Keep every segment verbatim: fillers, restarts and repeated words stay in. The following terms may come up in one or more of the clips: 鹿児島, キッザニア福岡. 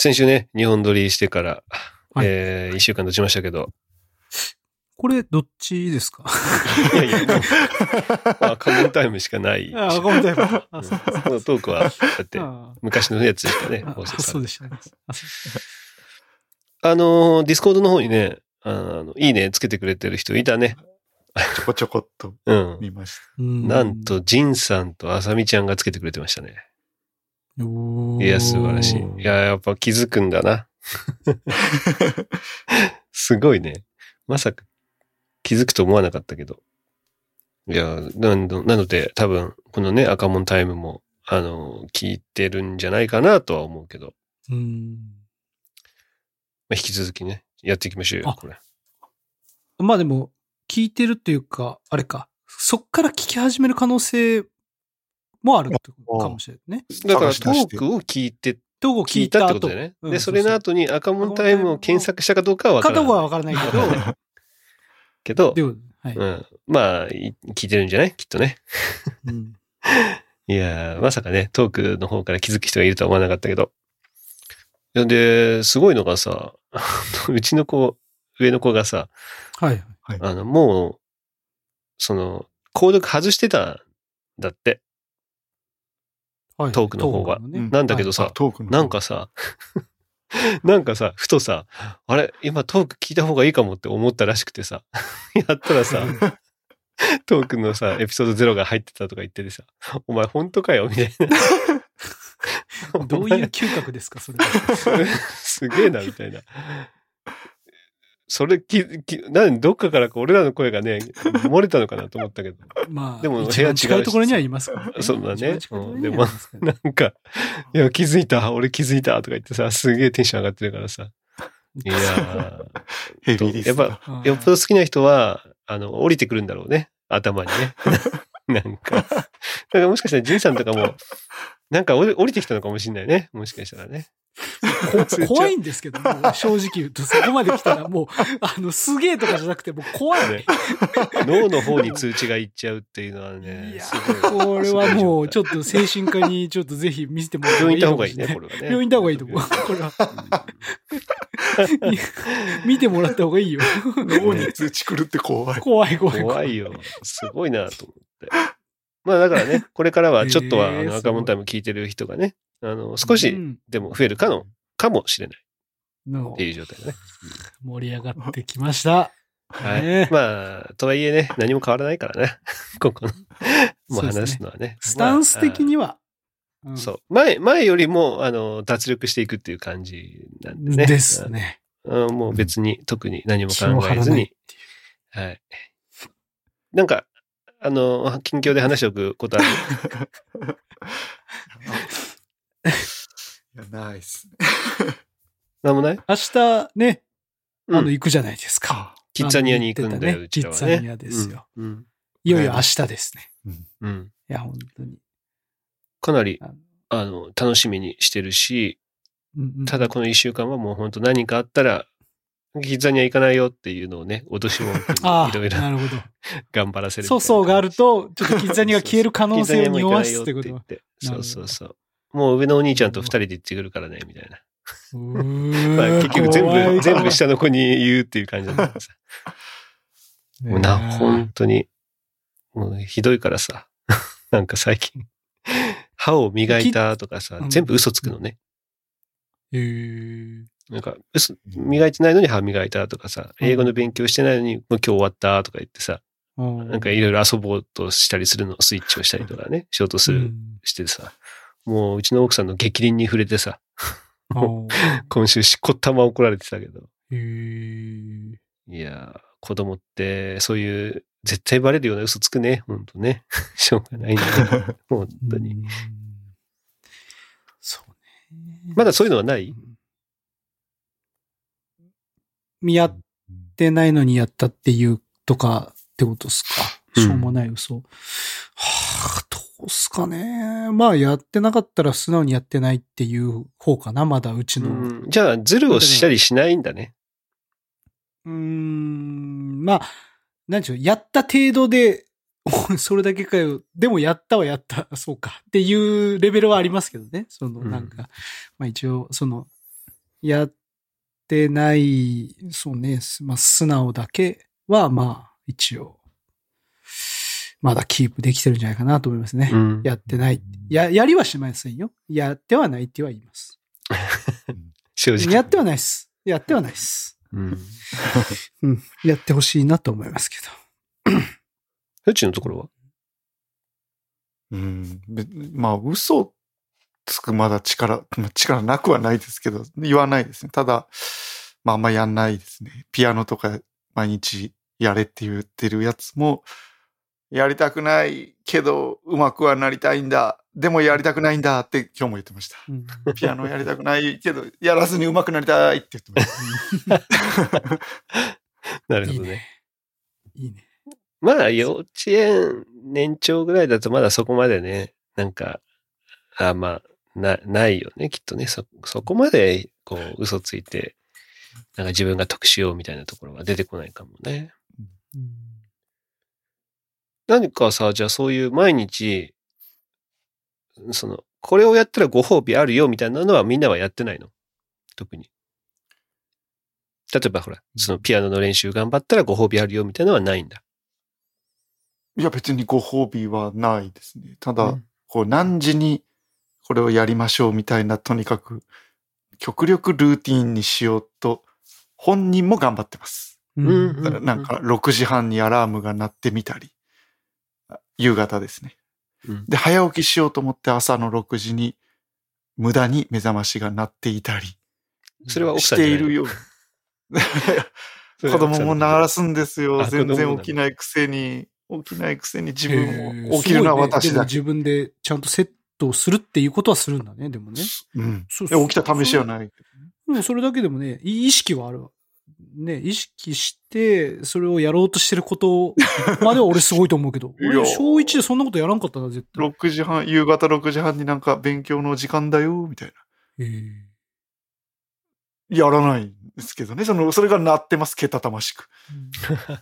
先週ね、にほん撮りしてから、はい、えー、いっしゅうかん経ちましたけど。これ、どっちですか？いやいや、アカモンタイムしかない。あ、アカモンタイム。あ、そうです。このトークは、だって、昔のやつしかね、放送されて。そうでしたね。あの、ディスコードの方にね、あの、いいねつけてくれてる人いたね。ちょこちょこっと見ました。うん、なんと、ジンさんとあさみちゃんがつけてくれてましたね。おー。いや、素晴らしい。いや、やっぱ気づくんだな。すごいね。まさか気づくと思わなかったけど。いや、なので多分、このね、赤門タイムも、あの、聞いてるんじゃないかなとは思うけど。うん。まあ、引き続きね、やっていきましょうよ、これ。まあでも、聞いてるっていうか、あれか、そっから聞き始める可能性もあるってことかもしれないね。だからトークを聞いて、トークを聞いたってことだよね。うん、で、それの後に赤門タイムを検索したかどうかは分からない。かどうかは分からないけど。けど、はい、うん、まあ、聞いてるんじゃないきっとね。うん、いやまさかね、トークの方から気づく人がいるとは思わなかったけど。で、すごいのがさ、うちの子、上の子がさ、はいはい、あのもう、その、購読外してたんだって。はい、トークの方が。ね、なんだけどさ、はい、なんかさ、なんかさ、ふとさ、あれ、今トーク聞いた方がいいかもって思ったらしくてさ、やったらさ、トークのさ、エピソードゼロが入ってたとか言っててさ、お前本当かよみたいな。どういう嗅覚ですかそれ。すげえなみたいな。それききなんどっかからこう俺らの声がね漏れたのかなと思ったけど。まあでも部屋違うし違うところにはいますから、ね。そうだね。うん、でもなんかいや気づいた俺気づいたとか言ってさすげえテンション上がってるからさ。いやヘビーです。やっぱよっぽど好きな人はあの降りてくるんだろうね頭にね。なんか、だからもしかしたらジンさんとかも、なんか降りてきたのかもしれないね。もしかしたらね。怖いんですけど、正直言うと、そこまで来たらもう、あの、すげえとかじゃなくて、もう怖いね。脳の方に通知がいっちゃうっていうのはね、いやすごい。これはもう、ちょっと精神科にちょっとぜひ見せてもらってもいいかもしれない。病院行った方がいいね、これはね。病院行った方がいいと思う。これは。見てもらった方がいいよ。脳に通知来るって怖い。怖い怖い怖い。怖いよ。すごいなと思って。まあだからねこれからはちょっとはあの赤門タイム聞いてる人がねあの少しでも増えるかのかもしれないっていう状態だね、うん、盛り上がってきました、はいね、まあとはいえね何も変わらないからねここのもう話すのは ね, ね、まあ、スタンス的には、うん、そう前前よりもあの脱力していくっていう感じなんでねですねあもう別に特に何も考えずにな, はいなんかあの、近況で話しておくことあるいや、ないっすね。なんもない明日ね、あの、行くじゃないですか。うん、キッザニアに行くんだよ、うちらはね。キッザニアですよ。うんうん、いよいよ明日ですね。うんうん、いや、本当に。かなり、あの、楽しみにしてるし、うんうん、ただこの一週間はもう本当何かあったら、キッザニア行かないよっていうのをね、脅しもいろいろ頑張らせる。そうそうがあると、ちょっとキッザニアが消える可能性を匂わすってことは。そうそうそう。もう上のお兄ちゃんと二人で行ってくるからね、みたいな。まあ結局全部、全部下の子に言うっていう感じなんです。もうな、本当に、もうひどいからさ、なんか最近、歯を磨いたとかさ、全部嘘つくのね。へー。なんか、磨いてないのに歯磨いたとかさ、英語の勉強してないのにもう今日終わったとか言ってさ、うん、なんかいろいろ遊ぼうとしたりするの、スイッチをしたりとかね、しようとする、うん、してさ、もううちの奥さんの逆鱗に触れてさ、今週しこったま怒られてたけど。へーいや、子供ってそういう、絶対バレるような嘘つくね、ほんとね。しょうがないんだけど、ほんとに。そうね。まだそういうのはない？やってないのにやったっていうとかってことっすか。しょうもない嘘。うん、はあ、どうすかね。まあ、やってなかったら素直にやってないっていう方かな、まだうちの。うん、じゃあ、ズルをしたりしないんだね。うーん、まあ、なんちゅう、やった程度で、それだけかよ。でもやったはやった、そうか。っていうレベルはありますけどね。その、なんか、うん、まあ一応、その、やってない、そうね、まあ、素直だけは、まあ、一応、まだキープできてるんじゃないかなと思いますね。うん、やってない。や、やりはしませんよ。やってはないっては言います。正直。やってはないっす。やってはないっす。うんうん、やってほしいなと思いますけど。フェチのところはうん、まあ、嘘つくまだ力、力なくはないですけど、言わないですね。ただ、まあ、あんまやんないですね。ピアノとか毎日やれって言ってるやつも、やりたくないけど、うまくはなりたいんだ。でもやりたくないんだって今日も言ってました。うん、ピアノやりたくないけど、やらずにうまくなりたいって言ってました。なるほどね。いいね。いいね。まだ幼稚園年長ぐらいだとまだそこまでね、なんか、あまあ、な、ないよね、きっとね。そ、そこまで、こう、嘘ついて、なんか自分が得しようみたいなところは出てこないかもね。うん、何かさ、じゃあそういう毎日、その、これをやったらご褒美あるよみたいなのはみんなはやってないの？特に。例えばほら、そのピアノの練習頑張ったらご褒美あるよみたいなのはないんだ。いや別にご褒美はないですね。ただ、うん、こう何時にこれをやりましょうみたいな、とにかく極力ルーティーンにしようと本人も頑張ってます。うんうんうん、なんかろくじはんにアラームが鳴ってみたり、夕方ですね。うん、で早起きしようと思って朝のろくじに無駄に目覚ましが鳴っていたり、それはしているよ。子供も鳴らすんですよ。全然起きないくせに。起きないくせに自分も起きるのは私だけ、えーね、自分でちゃんとセットをするっていうことはするんだね。でもね、うん、そうそう、起きた試しはない。うん、それだけでもね、意識はあるね。意識してそれをやろうとしてることまでは俺すごいと思うけど俺小いちでそんなことやらんかったな絶対。ろくじはん、夕方ろくじはんになんか勉強の時間だよみたいな、えー、やらないんですけどね。そのそれが鳴ってます、けたたましく、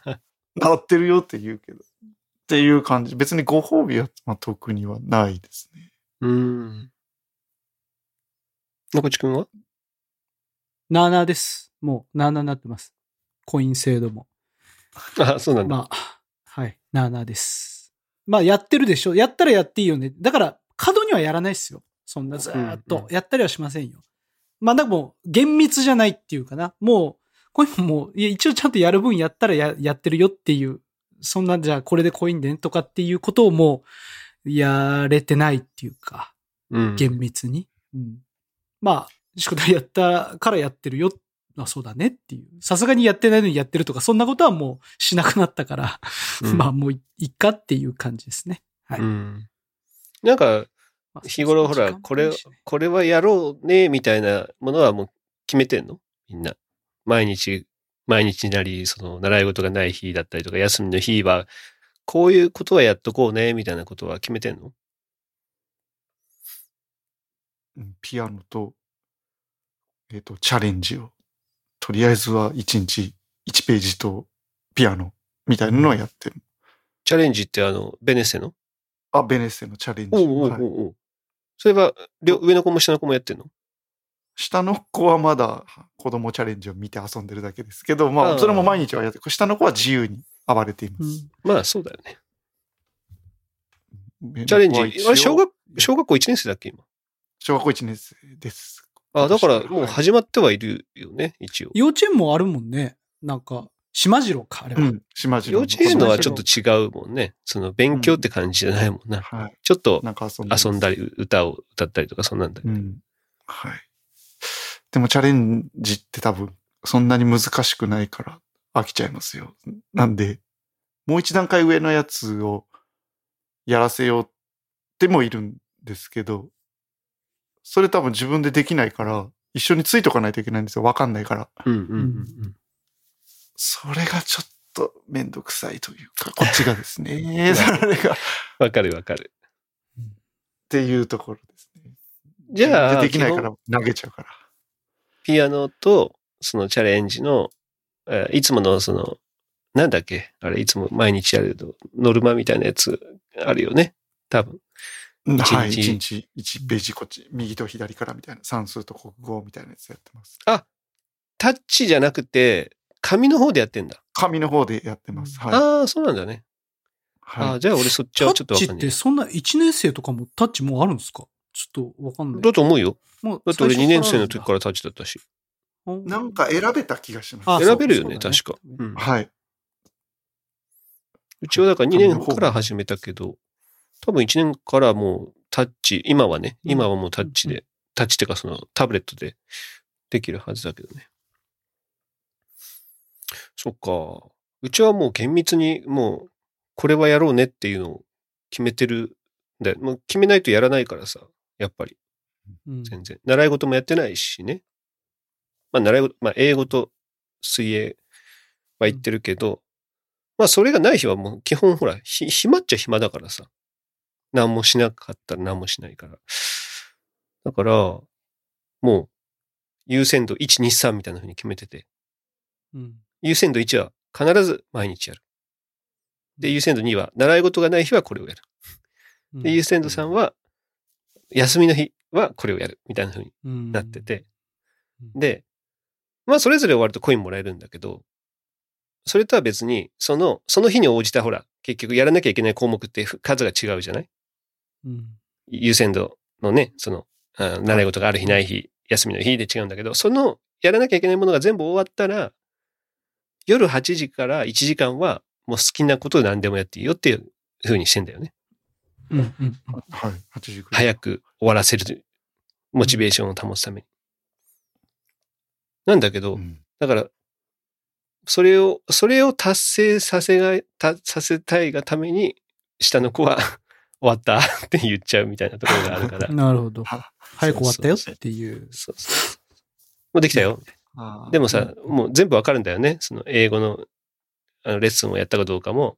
うん鳴ってるよって言うけど。っていう感じ。別にご褒美は、まあ、特にはないですね。うん。中地くんは？ななです。もうななになってます。コイン制度も。あ、そうなんだ。まあ、はい。ななです。まあ、やってるでしょ。やったらやっていいよね。だから、過度にはやらないっすよ。そんなずーっと。やったりはしませんよ。うんうん、まあ、でも、厳密じゃないっていうかな。もう、これもいや一応ちゃんとやる分やったら や, やってるよっていう、そんなじゃあこれでコインでんとかっていうことをもうやれてないっていうか、うん、厳密に、うん、まあ宿題やったからやってるよ、あそうだねっていう、さすがにやってないのにやってるとかそんなことはもうしなくなったから、うん、まあもういっかっていう感じですね。はい、うん、なんか日頃ほらこれこれはやろうねみたいなものはもう決めてんの？みんな毎日、毎日になり、その、習い事がない日だったりとか、休みの日は、こういうことはやっとこうね、みたいなことは決めてんの？ピアノと、えっと、チャレンジを、とりあえずはいちにちいちページとピアノみたいなのをやってる。チャレンジってあの、ベネッセの？あ、ベネッセのチャレンジ。おうおうおうおう、はい、それは、上の子も下の子もやってんの？下の子はまだ子供チャレンジを見て遊んでるだけですけど、まあ、それも毎日はやって、下の子は自由に暴れています。うん、まあ、そうだよね。チャレンジ、あれ、小学、小学校いちねん生だっけ、今。小学校いちねん生です。あ、だから、もう始まってはいるよね、一応。幼稚園もあるもんね。なんか、島次郎か、あれは。うん、島次郎。幼稚園のはちょっと違うもんね。その、勉強って感じじゃないもんな。うん、はい、ちょっと、遊んだり、歌を歌ったりとか、そんなんだよね。うん、はい。でもチャレンジって多分そんなに難しくないから飽きちゃいますよ。なんでもう一段階上のやつをやらせようってもいるんですけど、それ多分自分でできないから一緒についとかないといけないんですよ。わかんないから、うんうんうんうん、それがちょっとめんどくさいというか、こっちがですねそれがわかるわかるっていうところですね。じゃあできないから投げちゃうから、ピアノと、そのチャレンジの、えー、いつもの、その、なんだっけあれ、いつも毎日やるノルマみたいなやつあるよね。多分。はい、いちにちいちページこっち、右と左からみたいな、算数と国語みたいなやつやってます。あ、タッチじゃなくて、紙の方でやってんだ。紙の方でやってます。はい、ああ、そうなんだね。はい、あ、じゃあ俺そっちはちょっとわかんない。タッチってそんないちねん生とかもタッチもうあるんですか？ちょっとわかんない。だと思うよ。もうだって俺にねん生の時からタッチだったし。なんか選べた気がします。選べるよね、確か。うん、はい。うちはだからにねんから始めたけど、多分いちねんからもうタッチ、今はね、今はもうタッチで、うんうん、タッチってかそのタブレットでできるはずだけどね。そっか。うちはもう厳密にもうこれはやろうねっていうのを決めてるんだよ。もう決めないとやらないからさ、やっぱり。うん、全然。習い事もやってないしね。まあ習い事、まあ英語と水泳は言ってるけど、うん、まあそれがない日はもう基本ほら、ひ暇っちゃ暇だからさ。何もしなかったら何もしないから。だから、もう、優先度いち、に、さんみたいな風に決めてて。うん、優先度いちは必ず毎日やる。で、優先度には、習い事がない日はこれをやる。うん、で、優先度さんは、休みの日はこれをやる。みたいな風になってて。うん、で、まあ、それぞれ終わるとコインもらえるんだけど、それとは別に、その、その日に応じた、ほら、結局やらなきゃいけない項目って数が違うじゃない？うん、優先度のね、その、うん、習い事がある日ない日、休みの日で違うんだけど、そのやらなきゃいけないものが全部終わったら、夜はちじからいちじかんはもう好きなこと何でもやっていいよっていう風にしてんだよね。うんうん。はい。はちじくらい。早く終わらせる、モチベーションを保つために。なんだけど、うん、だから、それを、それを達成させが、た、させたいがために、下の子は、終わったって言っちゃうみたいなところがあるから。なるほど。早く終わったよっていう。そうそう。もうできたよ。でもさ、うん、もう全部わかるんだよね。その英語の、あのレッスンをやったかどうかも、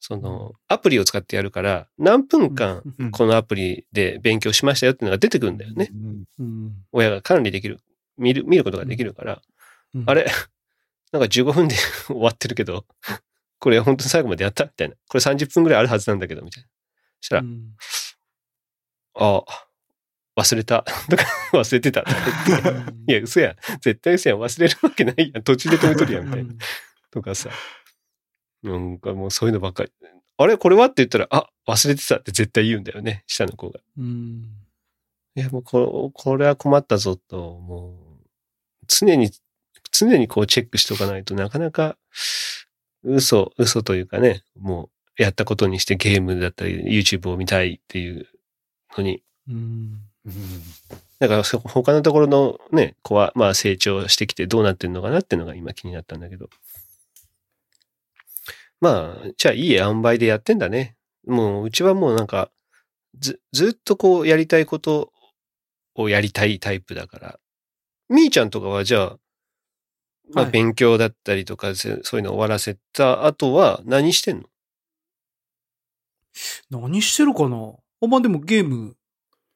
そのアプリを使ってやるから、何分間このアプリで勉強しましたよっていうのが出てくるんだよね。うんうん、親が管理できる、見る、見ることができるから、うんうん、あれ、なんかじゅうごふんで終わってるけど、これ本当に最後までやったみたいな。これさんじゅっぷんぐらいあるはずなんだけど、みたいな。したら、うん、ああ、忘れた。とか、忘れてた。いや、嘘や。絶対嘘や。忘れるわけないや。途中で止めとるやん、みたいな。とかさ。なんかもうそういうのばっかり。あれこれはって言ったら、あ、忘れてたって絶対言うんだよね。下の子が。うん、いや、もうこ、これは困ったぞと、もう、常に、常にこうチェックしておかないとなかなか、嘘、嘘というかね、もう、やったことにしてゲームだったり YouTube を見たいっていうのに、うん、だから他のところのね子はまあ成長してきてどうなってんのかなっていうのが今気になったんだけど、まあじゃあいい塩梅でやってんだね。もううちはもうなんか ず, ずっとこうやりたいことをやりたいタイプだから、みーちゃんとかはじゃあまあ勉強だったりとか、はい、そういうの終わらせた後は何してんの？何してるかなあ、まあでもゲーム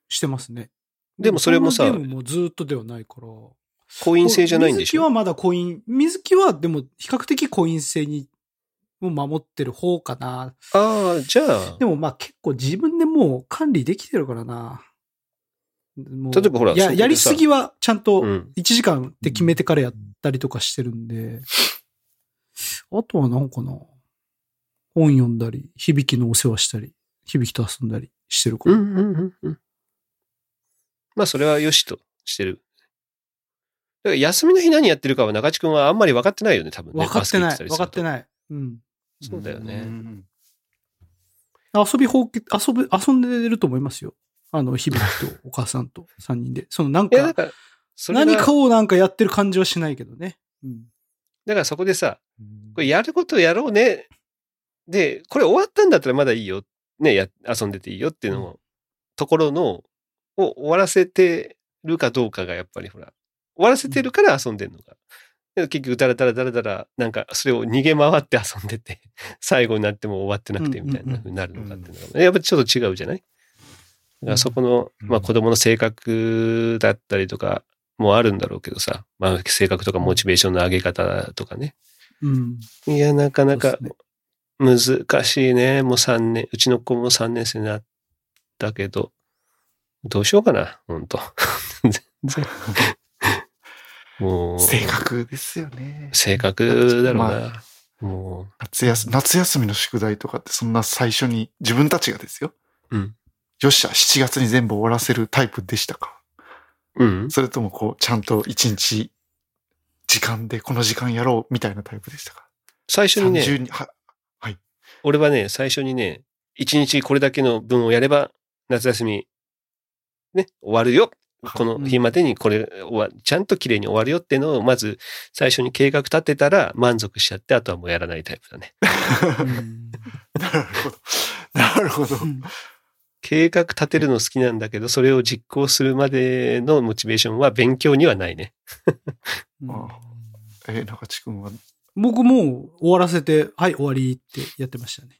してますね。でもそれもさ。ゲームもずっとではないから。コイン制じゃないんでしょ？水木はまだコイン、水木はでも比較的コイン制に守ってる方かな。ああ、じゃあ。でもまあ結構自分でもう管理できてるからな。もう例えばほら。や、やりすぎはちゃんといちじかんって決めてからやったりとかしてるんで。うん、あとは何かな。本読んだり、響きのお世話したり、響きと遊んだりしてるから。うんうんうんうん。まあそれはよしとしてる。だから休みの日何やってるかは中地君はあんまり分かってないよね、多分ね。分かってない。分かってない。うん。そうだよね。うんうんうん、遊び放棄、遊ぶ、遊んでると思いますよ。あの、響きとお母さんとさんにんで。そのなんか、か何かをなんかやってる感じはしないけどね。うん。だからそこでさ、これやることやろうね。で、これ終わったんだったらまだいいよ。ね、や、遊んでていいよっていうのも、うん、ところの、を終わらせてるかどうかがやっぱりほら、終わらせてるから遊んでるのか。うん、結局、だらだらだらだら、なんか、それを逃げ回って遊んでて、最後になっても終わってなくてみたいな風になるのかっていうのが、うんうんうん、やっぱちょっと違うじゃない？だからそこの、まあ子供の性格だったりとかもあるんだろうけどさ、まあ性格とかモチベーションの上げ方とかね。うん。いや、なかなか、難しいね。もうさんねん、うちの子もさんねん生になっだけど、どうしようかな、ほんと。全然。もう。性格ですよね。性格だろうな。まあもう 夏, 休夏休みの宿題とかってそんな最初に自分たちがですよ、うん、よっしゃしちがつに全部終わらせるタイプでしたか、うん、それともこうちゃんといちにち時間でこの時間やろうみたいなタイプでしたか。最初にねさんじゅうには、はい、俺はね最初にねいちにちこれだけの分をやれば夏休みね終わるよ、この日までにこれちゃんと綺麗に終わるよっていうのをまず最初に計画立てたら満足しちゃって、あとはもうやらないタイプだね。なるほどなるほど。計画立てるの好きなんだけど、それを実行するまでのモチベーションは勉強にはないね。ああ、え中地君は。僕もう終わらせてはい終わりってやってましたね。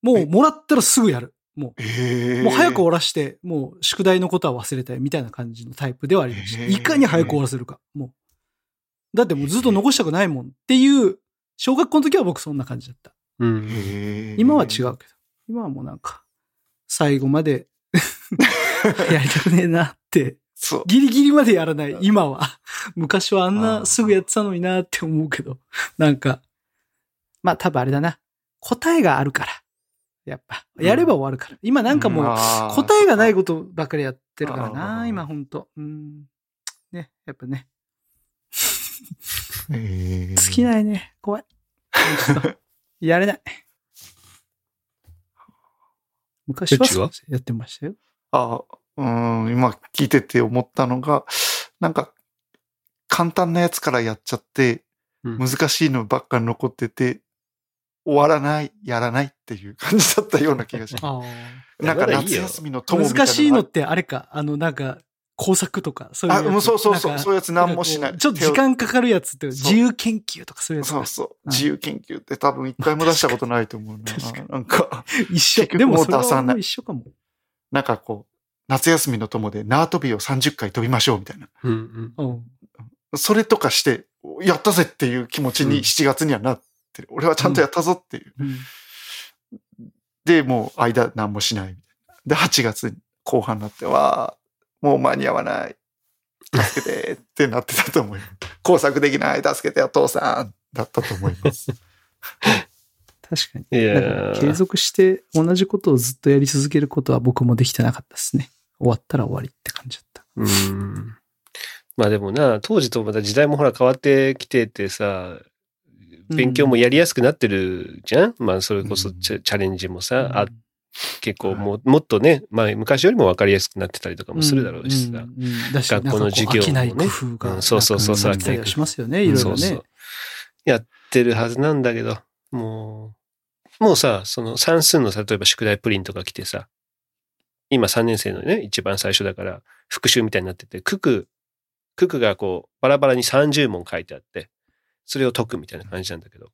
もうもらったらすぐやる。もう、えー、もう早く終わらして、もう宿題のことは忘れたいみたいな感じのタイプではありました。えー、いかに早く終わらせるか。もう。だってもうずっと残したくないもんっていう、小学校の時は僕そんな感じだった。うんえー、今は違うけど。今はもうなんか、最後まで、やりたくねえなって、ギリギリまでやらない、今は。昔はあんなすぐやってたのになって思うけど、なんか、まあ多分あれだな。答えがあるから。やっぱやれば終わるから、うん、今なんかもう答えがないことばっかりやってるからな今ほんと、うん、ねやっぱね、えー、尽きないね怖いやれない。昔はやってましたよ。あうん今聞いてて思ったのがなんか簡単なやつからやっちゃって、うん、難しいのばっかり残ってて終わらない、やらないっていう感じだったような気がします。なんか夏休みの友みたいな。難しいのってあれか、あのなんか工作とか、そういうやつ。あ、もうそうそうそう、そういうやつ何もしない。ちょっと時間かかるやつって、自由研究とかそういうやつ。そうそう。自由研究って多分一回も出したことないと思うな。なんか、一緒でも出さない。一緒かも。なんかこう、夏休みの友で縄跳びをさんじゅっかい飛びましょうみたいな。うんうん。それとかして、やったぜっていう気持ちにしちがつにはなって。俺はちゃんとやったぞっていう、うん、でもう間何もしないみたいな。ではちがつこう半になってはもう間に合わない助けてってなってたと思います。工作できない助けてお父さんだったと思います。確かになんか継続して同じことをずっとやり続けることは僕もできてなかったですね。終わったら終わりって感じだった。うーんまあでもな当時とまた時代もほら変わってきててさ、勉強もやりやすくなってるじゃん、うん、まあそれこそチ ャ,、うん、チャレンジもさ、あ結構 も, もっとね、まあ、昔よりも分かりやすくなってたりとかもするだろうしさ、うんうん、だし学校の授業もね、うん、そうそうそうそう飽きない工夫がしますよね、いろいろね、そうそうやってるはずなんだけど、もうもうさその算数の例えば宿題プリントが来てさ、今さんねん生のね一番最初だから復習みたいになってて、九九九九がこうバラバラにさんじゅうもん書いてあって、それを解くみたいな感じなんだけど、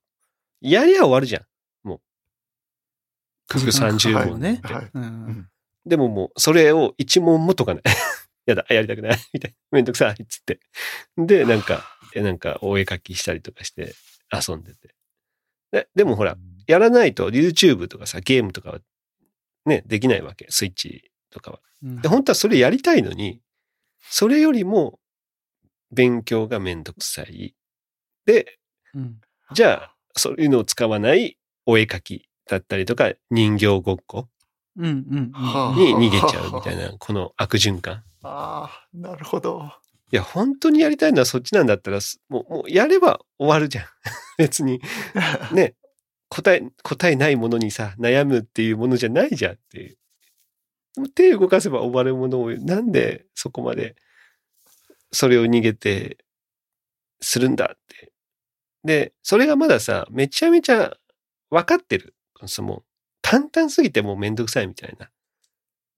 やりゃ終わるじゃん。もう。くぐさんじゅうもんね、はいはいうん。でももう、それをいちもんも解かない。やだ、やりたくない。みたいな。めんどくさい。っつって。で、なんか、なんか、お絵描きしたりとかして遊んでて。で、でもほら、やらないと YouTube とかさ、ゲームとかはね、できないわけ。スイッチとかは。で、本当はそれやりたいのに、それよりも、勉強がめんどくさい。で、うん、じゃあそういうのを使わないお絵描きだったりとか人形ごっこに逃げちゃうみたいな、この悪循環。ああ、なるほど。いや本当にやりたいのはそっちなんだったらもう、もうやれば終わるじゃん。別にね答え答えないものにさ悩むっていうものじゃないじゃんっていう。手を動かせば終わるものをなんでそこまでそれを逃げてするんだって。で、それがまださ、めちゃめちゃ分かってる。その簡単すぎてもうめんどくさいみたいな。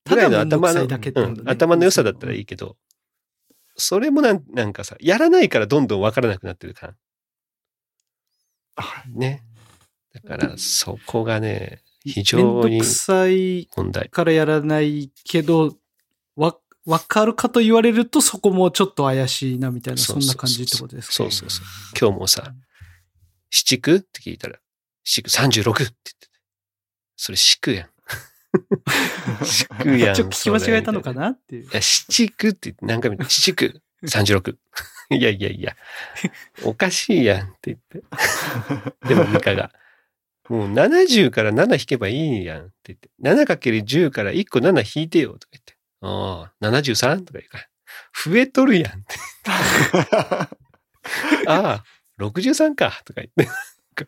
ぐらいの頭の、うん、頭の良さだったらいいけど、それもな ん, なんかさ、やらないからどんどん分からなくなってる感。ね。だからそこがね、非常に問題。めんどくさいからやらないけど、わわかるかと言われるとそこもちょっと怪しいなみたいな、そんな感じってことですか。そうそうそう。今日もさ、七九って聞いたら、四九さんじゅうろくって言ってて。それ四九やん。ちくやん。ちょっと気持ちがいたのかなっていう。いや、七区って何回も言って、七区さんじゅうろく。いやいやいや、おかしいやんって言って。でもミカが、もうななじゅうからなな引けばいいやんって言って、なな×じゅう からいっこなな引いてよとか言って、ああ、ななじゅうさんとか言うから、増えとるやんって言って。ああ、ろくじゅうさんかとか言って。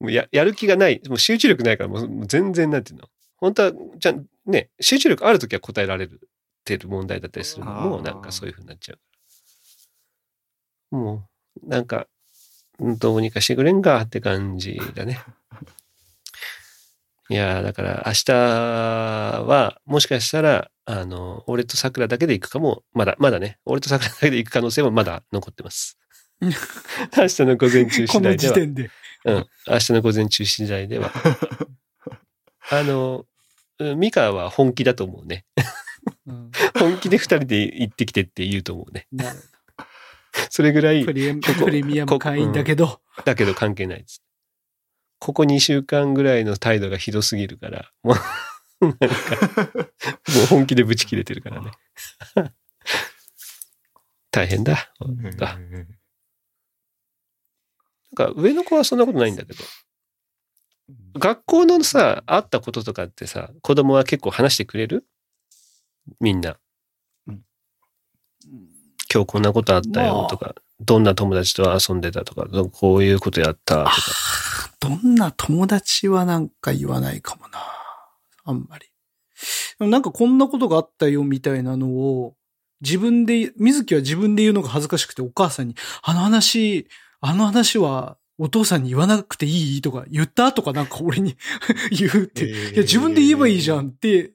もう や, やる気がない、もう集中力ないから、もう全然なんていうの、本当はじゃね、集中力あるときは答えられるっていう問題だったりするのも、なんかそういうふうになっちゃう。もうなんかどうにかしてくれんかって感じだね。いやだから明日はもしかしたらあの俺とさくらだけで行くかも、まだまだね、俺とさくらだけで行く可能性もまだ残ってます。明日の午前中次第では。この時点で。うん。明日の午前中次第では。あの、ミカは本気だと思うね。うん、本気で二人で行ってきてって言うと思うね。なるほど。それぐらいプレ、プレミアム会員だけど、うん。だけど関係ないです。ここにしゅうかんぐらいの態度がひどすぎるから、もう、なんか、もう本気でブチ切れてるからね。大変だ。ほんと。なんか上の子はそんなことないんだけど、学校のさ、あったこととかってさ、子供は結構話してくれる？みんな、うん、今日こんなことあったよとか、どんな友達と遊んでたとか、こういうことやったとか。どんな友達はなんか言わないかもな、あんまり。でもなんかこんなことがあったよみたいなのを自分で、水木は自分で言うのが恥ずかしくて、お母さんにあの話あの話はお父さんに言わなくていいとか言ったとかなんか俺に言うって、えー、いや自分で言えばいいじゃんって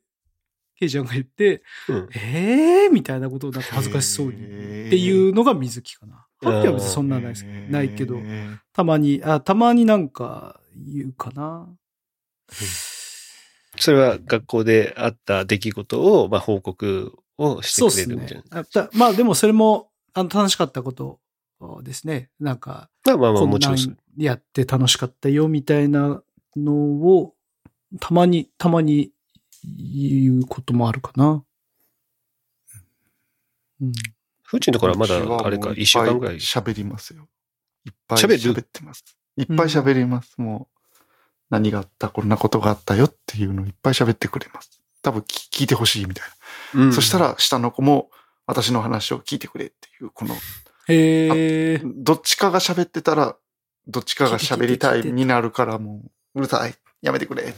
ケイちゃんが言って、うん、えーみたいなことをなんか恥ずかしそうに、えー、っていうのが水木かな。ハッピーは別にそんなないです、えー、ないけど、たまにあたまになんか言うかな、うん。それは学校であった出来事を、まあ、報告をしてくれるみたいな。そうですね。あ、まあでもそれもあの楽しかったこと。ですね。なんか、まあまあまあもちろんやって楽しかったよみたいなのをたまにたまに言うこともあるかな。うん。フーチのところはまだあれかいっしゅうかんぐらい喋りますよ。いっぱい喋ってます。いっぱい喋ります。うん、もう何があったこんなことがあったよっていうのをいっぱい喋ってくれます。多分聞いてほしいみたいな、うん。そしたら下の子も私の話を聞いてくれっていうこの。へー、どっちかが喋ってたらどっちかが喋りたいになるから、もううるさいやめてくれって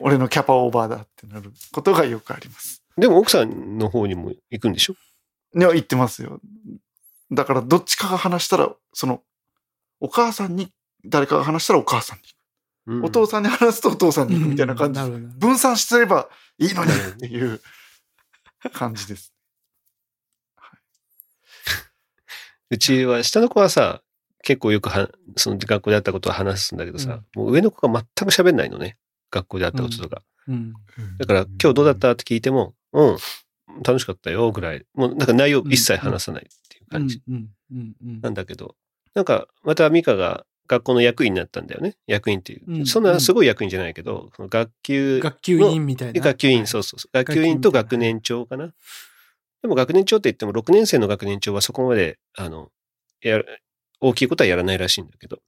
俺のキャパオーバーだってなることがよくあります。でも奥さんの方にも行くんでしょ？いや行ってますよ。だからどっちかが話したらそのお母さんに、誰かが話したらお母さんに、うんうん、お父さんに話すとお父さんにみたいな感じ、うんうん、分散すればいいのにっていう感じです。うちは下の子はさ、結構よくはその学校であったことを話すんだけどさ、うん、もう上の子が全く喋んないのね、学校であったこととか、うんうん、だから今日どうだったって聞いても、うん楽しかったよぐらい、もうなんか内容一切話さないっていう感じなんだけど、なんかまたミカが学校の役員になったんだよね。役員っていう、うん、そんなすごい役員じゃないけど、その学級の学級委員みたいな、学級委員、そうそうそう、学級委員と学年長かな。でも学年長って言ってもろくねん生の学年長はそこまであのや大きいことはやらないらしいんだけど、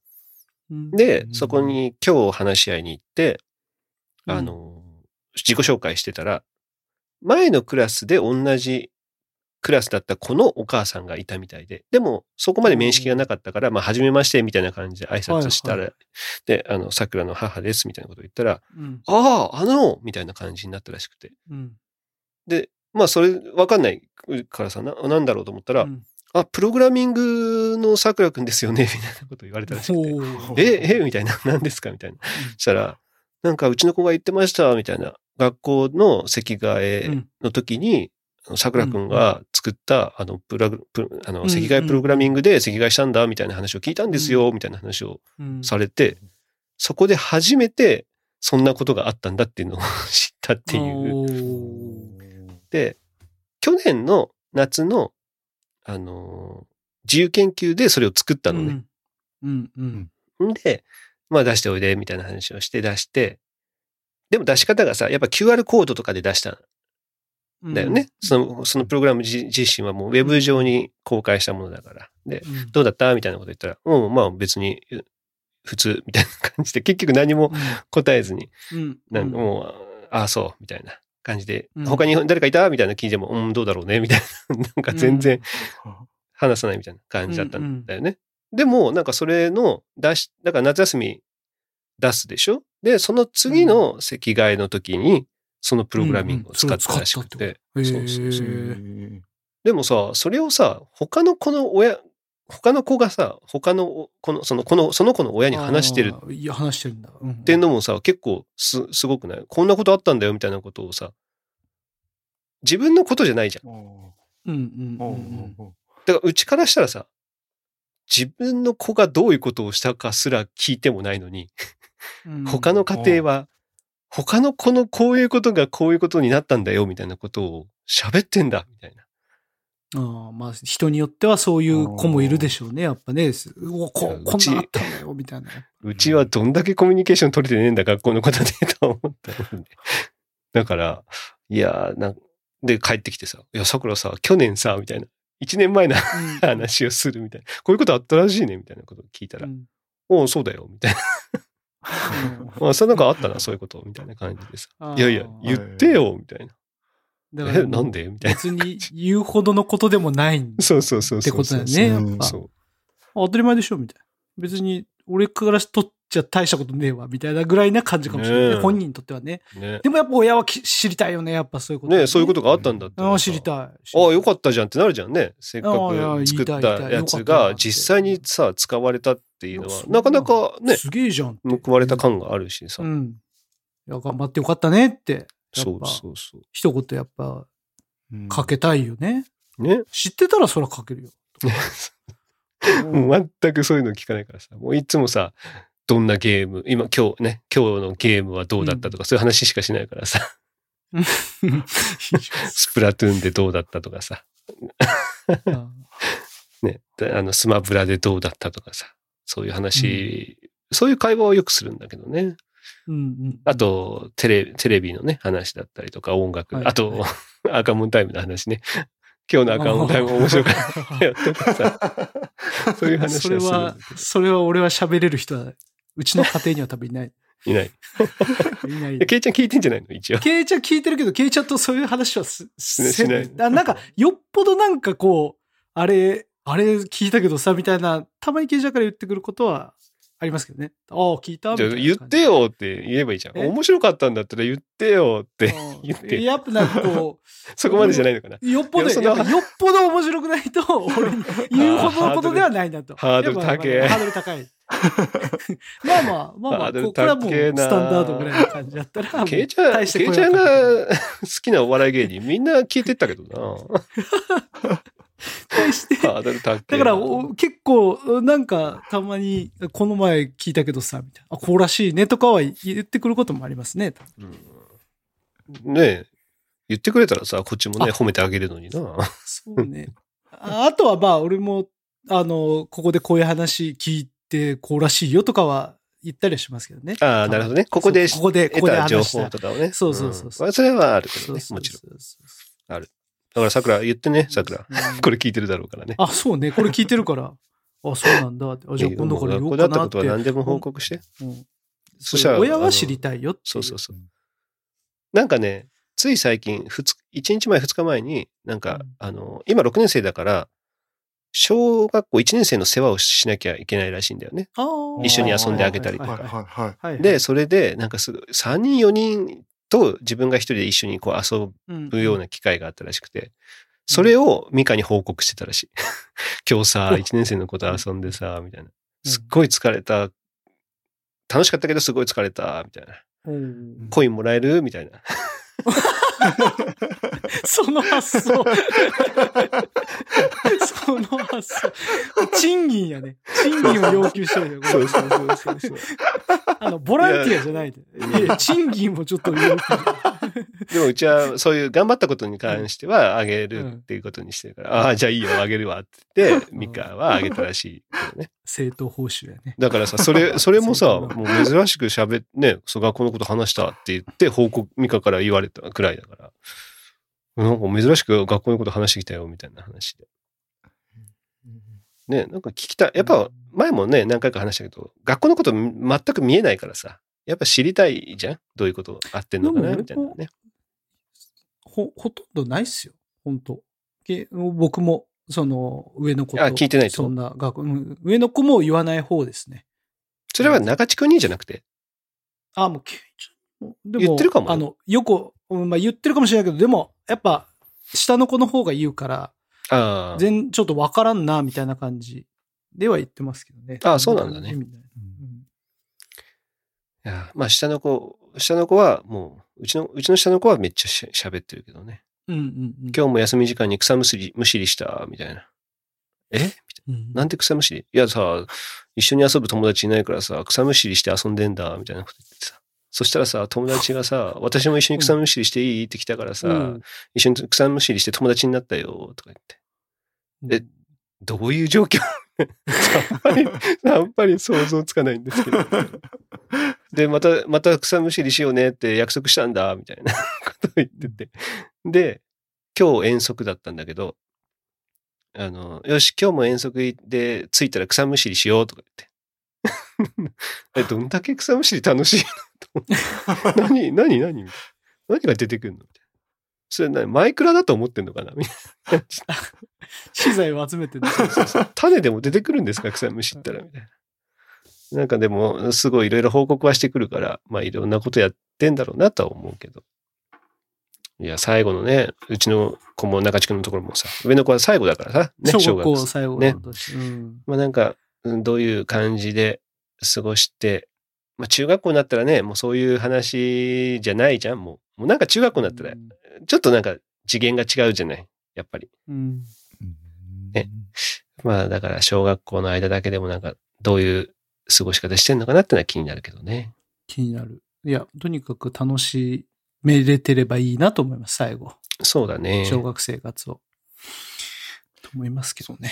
うん、でそこに今日話し合いに行って、うん、あの自己紹介してたら、前のクラスで同じクラスだった子のお母さんがいたみたいで、でもそこまで面識がなかったから、うん、まあ初めましてみたいな感じで挨拶したら、はいはい、であの桜の母ですみたいなことを言ったら、うん、あああのみたいな感じになったらしくて、うん、でまあそれ分かんないからさ、 な, なんだろうと思ったら、うん、あプログラミングのさくらくんですよねみたいなこと言われたらしくて、ええみたいな、何ですかみたいな、うん、そしたらなんかうちの子が言ってましたみたいな、学校の席替えの時にさくらくんが作った、うん、あのプラグプあの席替えプログラミングで席替えしたんだみたいな話を聞いたんですよ、うん、みたいな話をされて、うん、そこで初めてそんなことがあったんだっていうのを知ったっていう。で、去年の夏の、あのー、自由研究でそれを作ったのね。うん。うん、うん。で、まあ出しておいでみたいな話をして出して、でも出し方がさ、やっぱ キューアール コードとかで出したんだよね。うん、その、そのプログラム自身はもうウェブ上に公開したものだから。で、うん、どうだったみたいなこと言ったら、うん、まあ別に普通みたいな感じで、結局何も答えずに、うん、なんもう、ああそう、みたいな感じで、うん、他に誰かいたみたいな聞いても、うん、どうだろうねみたいな、なんか全然話さないみたいな感じだったんだよね。うんうんでも、なんかそれの出し、だから夏休み出すでしょ？で、その次の席替えの時に、そのプログラミングを使ったらしくて。うんうん、そうそうそう。でもさ、それをさ、他の子の親、他の子がさ、他の、この、その、この、その子の親に話してる。いや、話してるんだ。うん、っていうのもさ、結構す、すごくない？こんなことあったんだよ、みたいなことをさ、自分のことじゃないじゃん。うんうんうんうん。だから、うちからしたらさ、自分の子がどういうことをしたかすら聞いてもないのに、他の家庭は、他の子のこういうことがこういうことになったんだよ、みたいなことを喋ってんだ、みたいな。ああ、まあ、人によってはそういう子もいるでしょうね、やっぱね。うわ、こ、こんなあったんだよ、みたいな。うちはどんだけコミュニケーション取れてねえんだ、学校の子だね、と思ったので。だから、いや、なんで帰ってきてさ、いや、さくらさ、去年さ、みたいな。一年前の話をするみたいな、うん。こういうことあったらしいね、みたいなことを聞いたら。うん、おう、そうだよ、みたいな。まあ、それなんかあったな、そういうこと、みたいな感じでさ。いやいや、言ってよ、みたいな。え、なんでみたいな。別に言うほどのことでもないんだ。そうそうそう。ってことだよね、やっぱ。そう。当たり前でしょ、みたいな。別に、俺から取っちゃ大したことねえわ、みたいなぐらいな感じかもしれない。ね、本人にとってはね。ねでもやっぱ親は知りたいよね、やっぱそういうこと、ね。ねそういうことがあったんだって。ああ、知りたい。ああ、よかったじゃんってなるじゃんね。せっかく作ったやつが実際にさ、使われたっていうのは、なかなかね、すげえじゃん。報われた感があるしさ。うん。いや、頑張ってよかったねって。そうそうそう。一言やっぱ、かけたいよね。うん、ね知ってたらそらかけるよ。もう全くそういうの聞かないからさ、もういつもさ、どんなゲーム、今今日ね、今日のゲームはどうだったとか、うん、そういう話しかしないからさ、スプラトゥーンでどうだったとかさ、ね、あのスマブラでどうだったとかさ、そういう話、うん、そういう会話をよくするんだけどね。うんうん、あとテレ、テレビのね、話だったりとか、音楽、はい、あと、はい、アーカモンタイムの話ね。今日のアカウントも面白かったよとかさ、そういう話をする。それは、それは俺は喋れる人は、うちの家庭には多分いない。いない。いない。ケイちゃん聞いてんじゃないの一応。ケイちゃん聞いてるけど、ケイちゃんとそういう話はす、しない。なんか、よっぽどなんかこう、あれ、あれ聞いたけどさ、みたいな、たまにケイちゃんから言ってくることはありますけどね。ああ、聞いたみたいな。言ってよって言えばいいじゃん。面白かったんだったら言ってよって言って。やっぱなんかこう。そこまでじゃないのかな。よっぽど、やっぱよっぽど面白くないと、俺に言うほどのことではないなと。ハードル高い。ハードル高い。まあまあ、まあまあ、これはもうスタンダードぐらいの感じだったら。ケイちゃん、ケイちゃんが好きなお笑い芸人、みんな聞いてったけどな。対してだから結構なんかたまにこの前聞いたけどさみたいなあこうらしいねとかは言ってくることもありますね、うん、ねえ言ってくれたらさこっちもね褒めてあげるのになそうね あ, あとはまあ俺もあのここでこういう話聞いてこうらしいよとかは言ったりはしますけどねああなるほどねここでここでここで情報とかをねそうそうそうそう、うん、それはあるけどねもちろんあるだから桜言ってね桜、うん、これ聞いてるだろうからねあそうねこれ聞いてるからあそうなんだってあじゃあ今度から言おうかなって学校だったことは何でも報告して、うんうん、そしたら親は知りたいよってそうそうそうなんかねつい最近いちにちまえふつかまえになんか、うん、あの今ろくねん生だから小学校いちねん生の世話をしなきゃいけないらしいんだよね一緒に遊んであげたりとかでそれでなんかすごいさんにんよにんと自分が一人で一緒にこう遊ぶような機会があったらしくて、うん、それをミカに報告してたらしい。今日さ、一年生の子と遊んでさ、みたいな。すっごい疲れた。楽しかったけどすごい疲れた、みたいな。うん、コインもらえるみたいな。その発想その発想賃金やね賃金を要求してるよそうそうそうそうそうあのボランティアじゃないでいやいや賃金もちょっと要求でもうちはそういう頑張ったことに関してはあげるっていうことにしてるから、うん、ああじゃあいいよあげるわって言ってミカはあげたらしいけどね。正当報酬やね。だからさそれそれもさもう珍しく喋ねそ学校のこと話したって言って報告ミカから言われたくらいだから、なんか珍しく学校のこと話してきたよみたいな話で。ね、なんか聞きたい。やっぱ前もね何回か話したけど、学校のこと全く見えないからさ、やっぱ知りたいじゃん、どういうことあってんのかなみたいなね。ほほとんどないっすよ本当。僕もその上の子と、あ聞いてないと、そんな学校上の子も言わない方ですね。それは中地くんにじゃなくて、あもう急にでも言ってるかも、ね、あのよく、まあ、言ってるかもしれないけど、でもやっぱ下の子の方が言うから。あ全ちょっと分からんなみたいな感じでは言ってますけどね。ああそうなんだね。みたいな、うん、いやまあ下の子下の子はもううちのうちの下の子はめっちゃしゃべってるけどね、うんうんうん、今日も休み時間に草むしりむしりしたみたいな、えみたいな、うん、なんて草むしり、いやさ一緒に遊ぶ友達いないからさ草むしりして遊んでんだみたいなこと言ってさ、そしたらさ友達がさ私も一緒に草むしりしていいって来たからさ、うん、一緒に草むしりして友達になったよとか言って、え、どういう状況あ, んりあんまり想像つかないんですけど。で、また、また草むしりしようねって約束したんだ、みたいなことを言ってて。で、今日遠足だったんだけど、あの、よし、今日も遠足で着いたら草むしりしようとか言って。え、どんだけ草むしり楽しいのと思って。何、何、何何が出てくるのみたいな。それ何マイクラだと思ってんのかなみたいな。資材を集めてる。種でも出てくるんですか草むしったらみたいな。なんかでもすごいいろいろ報告はしてくるから、まあいろんなことやってんだろうなとは思うけど。いや最後のね、うちの子も中地君のところもさ、上の子は最後だからさ、ね、小学校最後の年、ね、うん、まあなんかどういう感じで過ごして、まあ中学校になったらね、もうそういう話じゃないじゃん、もう。もうなんか中学校になったら、うんちょっとなんか次元が違うじゃないやっぱり、うんね、まあだから小学校の間だけでもなんかどういう過ごし方してんのかなってのは気になるけどね。気になる。いやとにかく楽しめれてればいいなと思います、最後。そうだね、小学生活をと思いますけどね。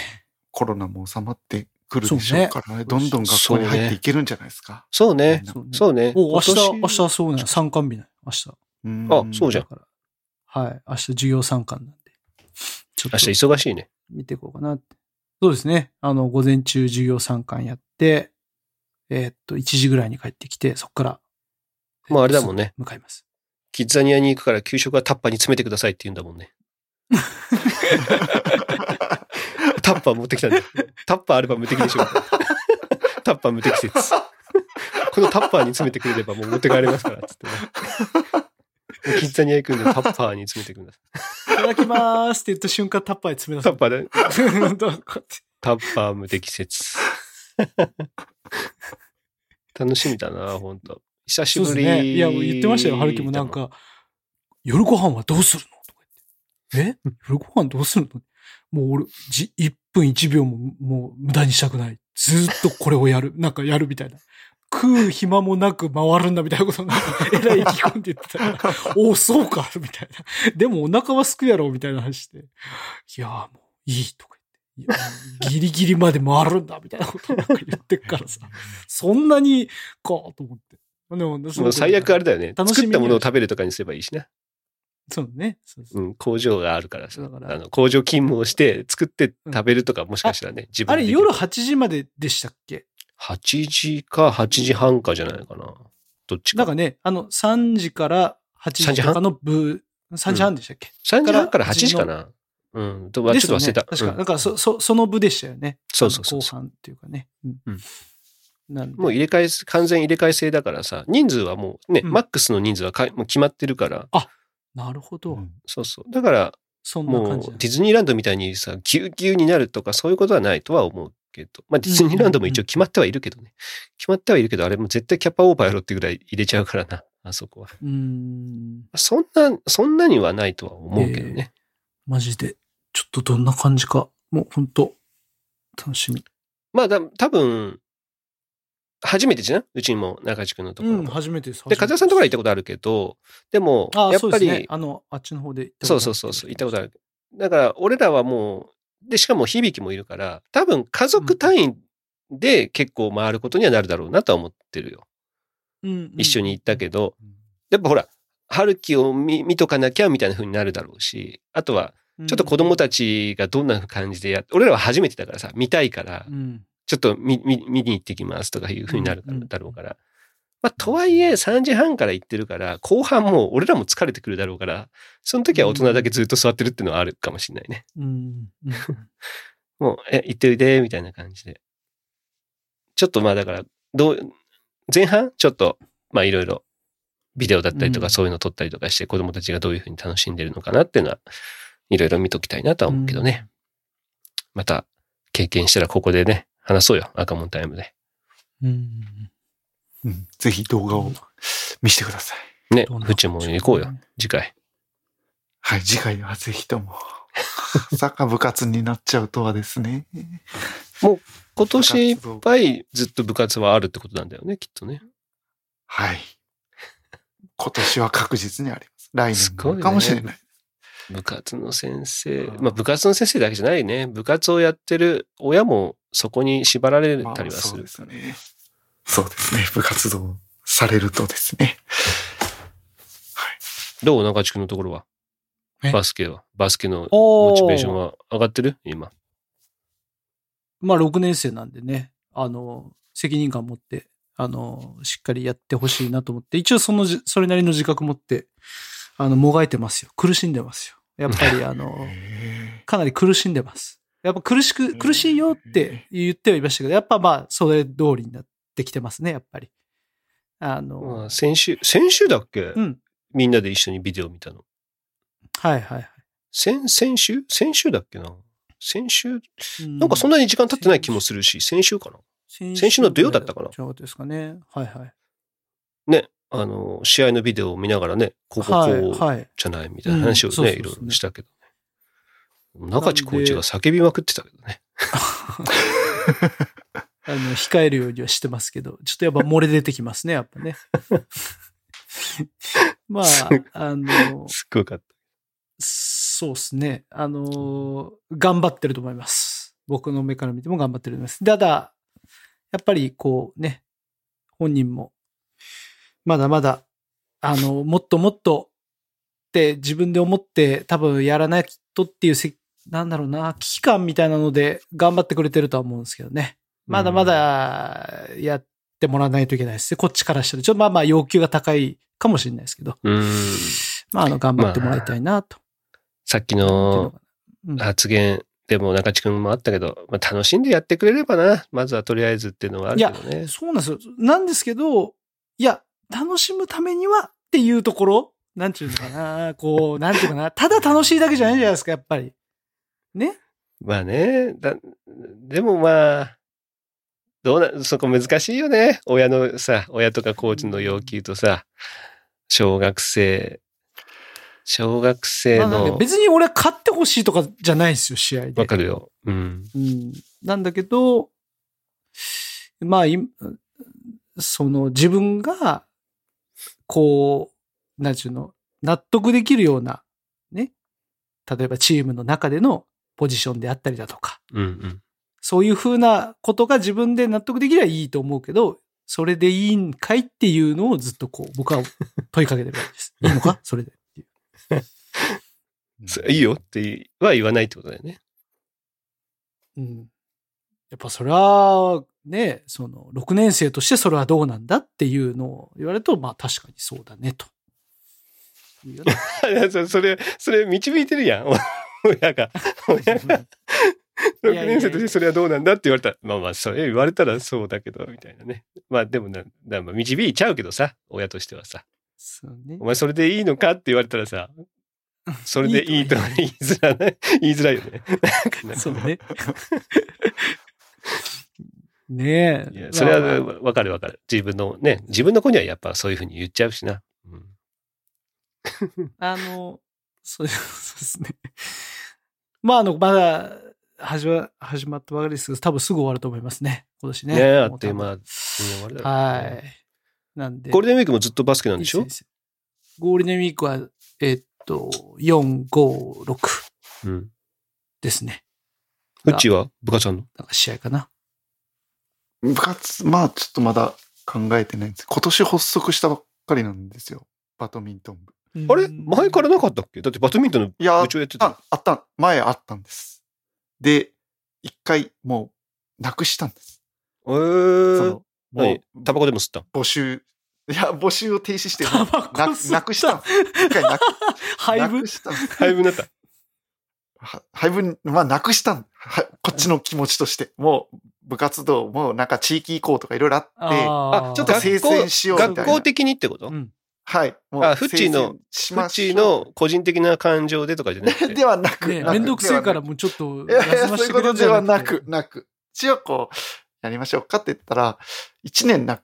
コロナも収まってくるでしょうからね、どんどん学校に入っていけるんじゃないですか。そうね、そうね。お明日明日そうね、参観日ない明日。うん、あそうじゃん。はい、明日授業参観なんで、ちょっと明日忙しいね。見ていこうかなって。そうですね。あの午前中授業参観やって、えー、っといちじぐらいに帰ってきて、そっからまああれだもんね。向かいます。キッザニアに行くから給食はタッパーに詰めてくださいって言うんだもんね。タッパー持ってきたんだ。タッパーあれば無敵でしょ。タッパー無敵説。このタッパーに詰めてくれればもう持って帰れますからっつってね。キッザニア行くんでタッパーに詰めてくんだ。いただきまーすって言った瞬間タッパーに詰めなさい。タッパーで。タッパー無適切。楽しみだな、ほんと。久しぶり。そうですね。いや、言ってましたよ、春樹もなんか、夜ご飯はどうするのとか言って。え夜ご飯どうするの、もう俺、じいっぷんいちびょうももう無駄にしたくない。ずっとこれをやる。なんかやるみたいな。食う暇もなく回るんだみたいなことがえらい意気込んで言ってたらおおそうかみたいな、でもお腹はすくやろみたいな話で、いやーもういいとか言って、ギリギリまで回るんだみたいなことなんか言ってっからさ、そんなにかと思って。でももう最悪あれだよね、作ったものを食べるとかにすればいいしな。そうね、そうそう、うん、工場があるからさ、だからあの工場勤務をして作って食べるとか、もしかしたらね、うん、自分で。あれ夜はちじまででしたっけ。はちじかはちじはんかじゃないかな。どっちか。なんかね、あのさんじからはちじとかの部、さんじはんでしたっけ、うん、さんじはんからはちじかな。うん。とはちょっと忘れた。ね、確か、うん、なんかそ、そ、その部でしたよね。そうそうそう。後半っていうかね。うん。うん、なんもう入れ替え、完全入れ替え制だからさ、人数はもうね、うん、マックスの人数はかもう決まってるから。あ、なるほど。うん、そうそう。だから、そんな感じ。もうディズニーランドみたいにさ、ぎゅうぎゅうになるとかそういうことはないとは思う。まあ、ディズニーランドも一応決まってはいるけどね、うんうんうん、決まってはいるけど、あれも絶対キャパオーバーやろってぐらい入れちゃうからな、あそこは。うーん、そんなそんなにはないとは思うけどね、えー、マジでちょっとどんな感じかもう本当楽しみ。まあだ多分初めてじゃん、うちも中地君のところも、うん、初めてです。で、和也さんのところは行ったことあるけど、でもやっぱりあ、そうですね、あのあっちの方で行ったことある。そうそうそう、行ったことある。だから俺らはもうで、しかも響もいるから、多分家族単位で結構回ることにはなるだろうなとは思ってるよ、うんうん、一緒に行ったけど、やっぱほら春樹を 見, 見とかなきゃみたいな風になるだろうし、あとはちょっと子供たちがどんな感じでやって、俺らは初めてだからさ、見たいから、うん、ちょっと 見, 見, 見に行ってきますとかいう風になるだろうから、うんうん、まあ、とはいえさんじはんから行ってるから、後半もう俺らも疲れてくるだろうから、その時は大人だけずっと座ってるっていうのはあるかもしれないね。うんうん、もう、え、行っておいで、みたいな感じで。ちょっとまあだから、どう、前半ちょっと、まあいろいろビデオだったりとかそういうの撮ったりとかして、子供たちがどういう風に楽しんでるのかなっていうのは、いろいろ見ときたいなとは思うけどね、うん、また経験したらここでね話そうよ、赤門タイムで、うんうん、ぜひ動画を見せてくださいね。府中も行こうよ、次回。はい、次回はぜひとも。サッカー部活になっちゃうとはですね。もう今年いっぱいずっと部活はあるってことなんだよね、きっとね。はい、今年は確実にあります。来年かもしれない。部活の先生、まあ部活の先生だけじゃないね。部活をやってる親もそこに縛られたりはする。まあ、そうですね。そうですね。部活動されるとですね。はい。どう、中地君のところは？バスケは、バスケのモチベーションは上がってる？今。まあろくねん生なんでね、あの責任感持ってあのしっかりやってほしいなと思って、一応そのそれなりの自覚持ってあのもがいてますよ。苦しんでますよ。やっぱりあのかなり苦しんでます。やっぱ苦しく苦しいよって言ってはいましたけど、やっぱまあそれ通りになってきてますね、やっぱり。あの先週先週だっけ、うん、みんなで一緒にビデオ見たの。はいはいはい。先先週先週だっけな。先週なんかそんなに時間経ってない気もするし、先週かな。先週、先週の土曜だったかな。そうですかね。はいはい。ね。あの試合のビデオを見ながらね、こここうじゃないみたいな話をね、いろいろしたけどね。中地コーチが叫びまくってたけどね。あの控えるようにはしてますけど、ちょっとやっぱ漏れ出てきますね、やっぱね。まああのすごかった。そうですね。あの頑張ってると思います。僕の目から見ても頑張ってると思います。ただやっぱりこうね、本人も。まだまだ、あの、もっともっとって自分で思って多分やらないとっていうせ、なんだろうな、危機感みたいなので頑張ってくれてるとは思うんですけどね。まだまだやってもらわないといけないですね。こっちからしたら。ちょっとまあまあ要求が高いかもしれないですけど。うん、まあ、あの、頑張ってもらいたいなと。まあ、さっきの発言でも中地君もあったけど、まあ、楽しんでやってくれればな。まずはとりあえずっていうのはあるけどね。いや、そうなんですよ。なんですけど、いや、楽しむためにはっていうところ、なんていうのかな、こう、なんていうかな、ただ楽しいだけじゃないじゃないですか、やっぱり。ね。まあね、だでもまあ、どうな、そこ難しいよね。親のさ、親とかコーチの要求とさ、小学生、小学生の。まあなんか別に俺は勝ってほしいとかじゃないんですよ、試合で。わかるよ。うん。うん。なんだけど、まあ、その自分が、こう、なんちゅうの、納得できるような、ね。例えばチームの中でのポジションであったりだとか。うんうん、そういうふうなことが自分で納得できればいいと思うけど、それでいいんかいっていうのをずっとこう、僕は問いかけてるわけです。いいのかそれでっていう。いいよっては言わないってことだよね。うん。やっぱそれは、ね、そのろくねん生としてそれはどうなんだっていうのを言われると、まあ確かにそうだねと。それ、それ導いてるやん、親が。親がろくねん生としてそれはどうなんだって言われたら、まあまあそれ言われたらそうだけどみたいなね。まあでもな、だまあ導いちゃうけどさ、親としてはさ。そうね、お前それでいいのかって言われたらさ、それでいいとは言いづらい、言いづらいよね。そうね。ねえ。いや、それはわかるわかる。自分のね、自分の子にはやっぱそういうふうに言っちゃうしな。うん、あの、そうですね。まあ、あの、まだ、始ま、始まったばかりですけど、多分すぐ終わると思いますね、今年ね。ねえ、あっという間に終わりだろうね。はい。なんで。ゴールデンウィークもずっとバスケなんでしょ？いいですね。ゴールデンウィークは、えー、っと、よん、ご、ろく。うん。ですね。うちは部活あんの？なんか試合かな。部活、まあちょっとまだ考えてないんです。今年発足したばっかりなんですよ、バドミントン部。あれ前からなかったっけ？だってバドミントンの部長やってた。いや、あった、前あったんです。で、一回もうなくしたんです。えー、何？タバコでも吸った？募集、いや、募集を停止して、タバコ吸った？なくした。一回なく、廃部した。廃部になった。配分、まあ、なくしたんは、こっちの気持ちとして。もう、部活動、もうなんか地域移行とかいろいろあって、あ、ちょっと生鮮しようみたいな。学校的にってこと？うん、はい。もうあ、フッチーの、フッチーの個人的な感情でとかじゃなくて。ではなく。ね、なくめんどくせえからもうちょっと休ませてくれるんじゃなくて。いやいや、そういうことではなく、なく。一応こう、やりましょうかって言ったら、一年な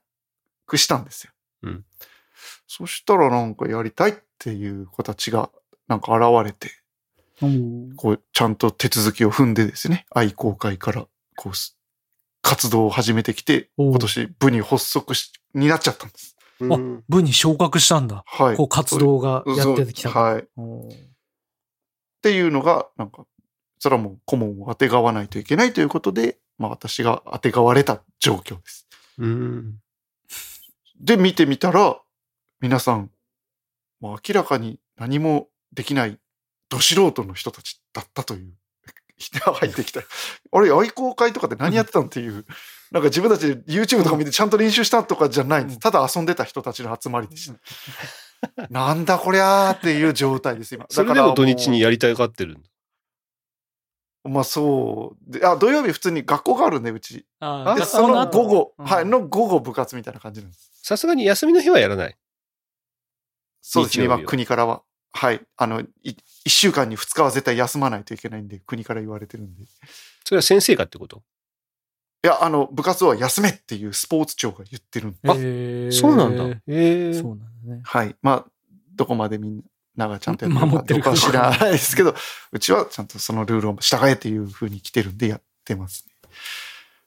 くしたんですよ。うん。そしたらなんかやりたいっていう子たちが、なんか現れて、こうちゃんと手続きを踏んでですね、愛好会からこう活動を始めてきて、今年部に発足しになっちゃったんです。あ、部に昇格したんだ。はい。こう活動がやってきた。はい。っていうのがなんか、それはもう顧問をあてがわないといけないということで、まあ私があてがわれた状況です。うん。で見てみたら皆さん、まあ、明らかに何もできない。ど素人の人たちだったという人が入ってきた。あれ愛好会とかで何やってたんっていうなんか自分たちで YouTube とか見てちゃんと練習したとかじゃないんです。ただ遊んでた人たちの集まりでした。なんだこりゃーっていう状態です今。それでも土日にやりたいがってる。まあそうで、あ土曜日普通に学校があるんでうち。あでその午後、うん、はいの午後部活みたいな感じなんです。さすがに休みの日はやらない。そうですね。今国からは。はい。あの、いっしゅうかんにふつかは絶対休まないといけないんで、国から言われてるんで。それは先生がってこと？いや、あの、部活は休めっていうスポーツ庁が言ってるんで。あ、そうなんだ。へえ。そうなんだね。はい。まあ、どこまでみんながちゃんとやってるかどうかは知らないですけど、うちはちゃんとそのルールを従えっていう風に来てるんでやってますね。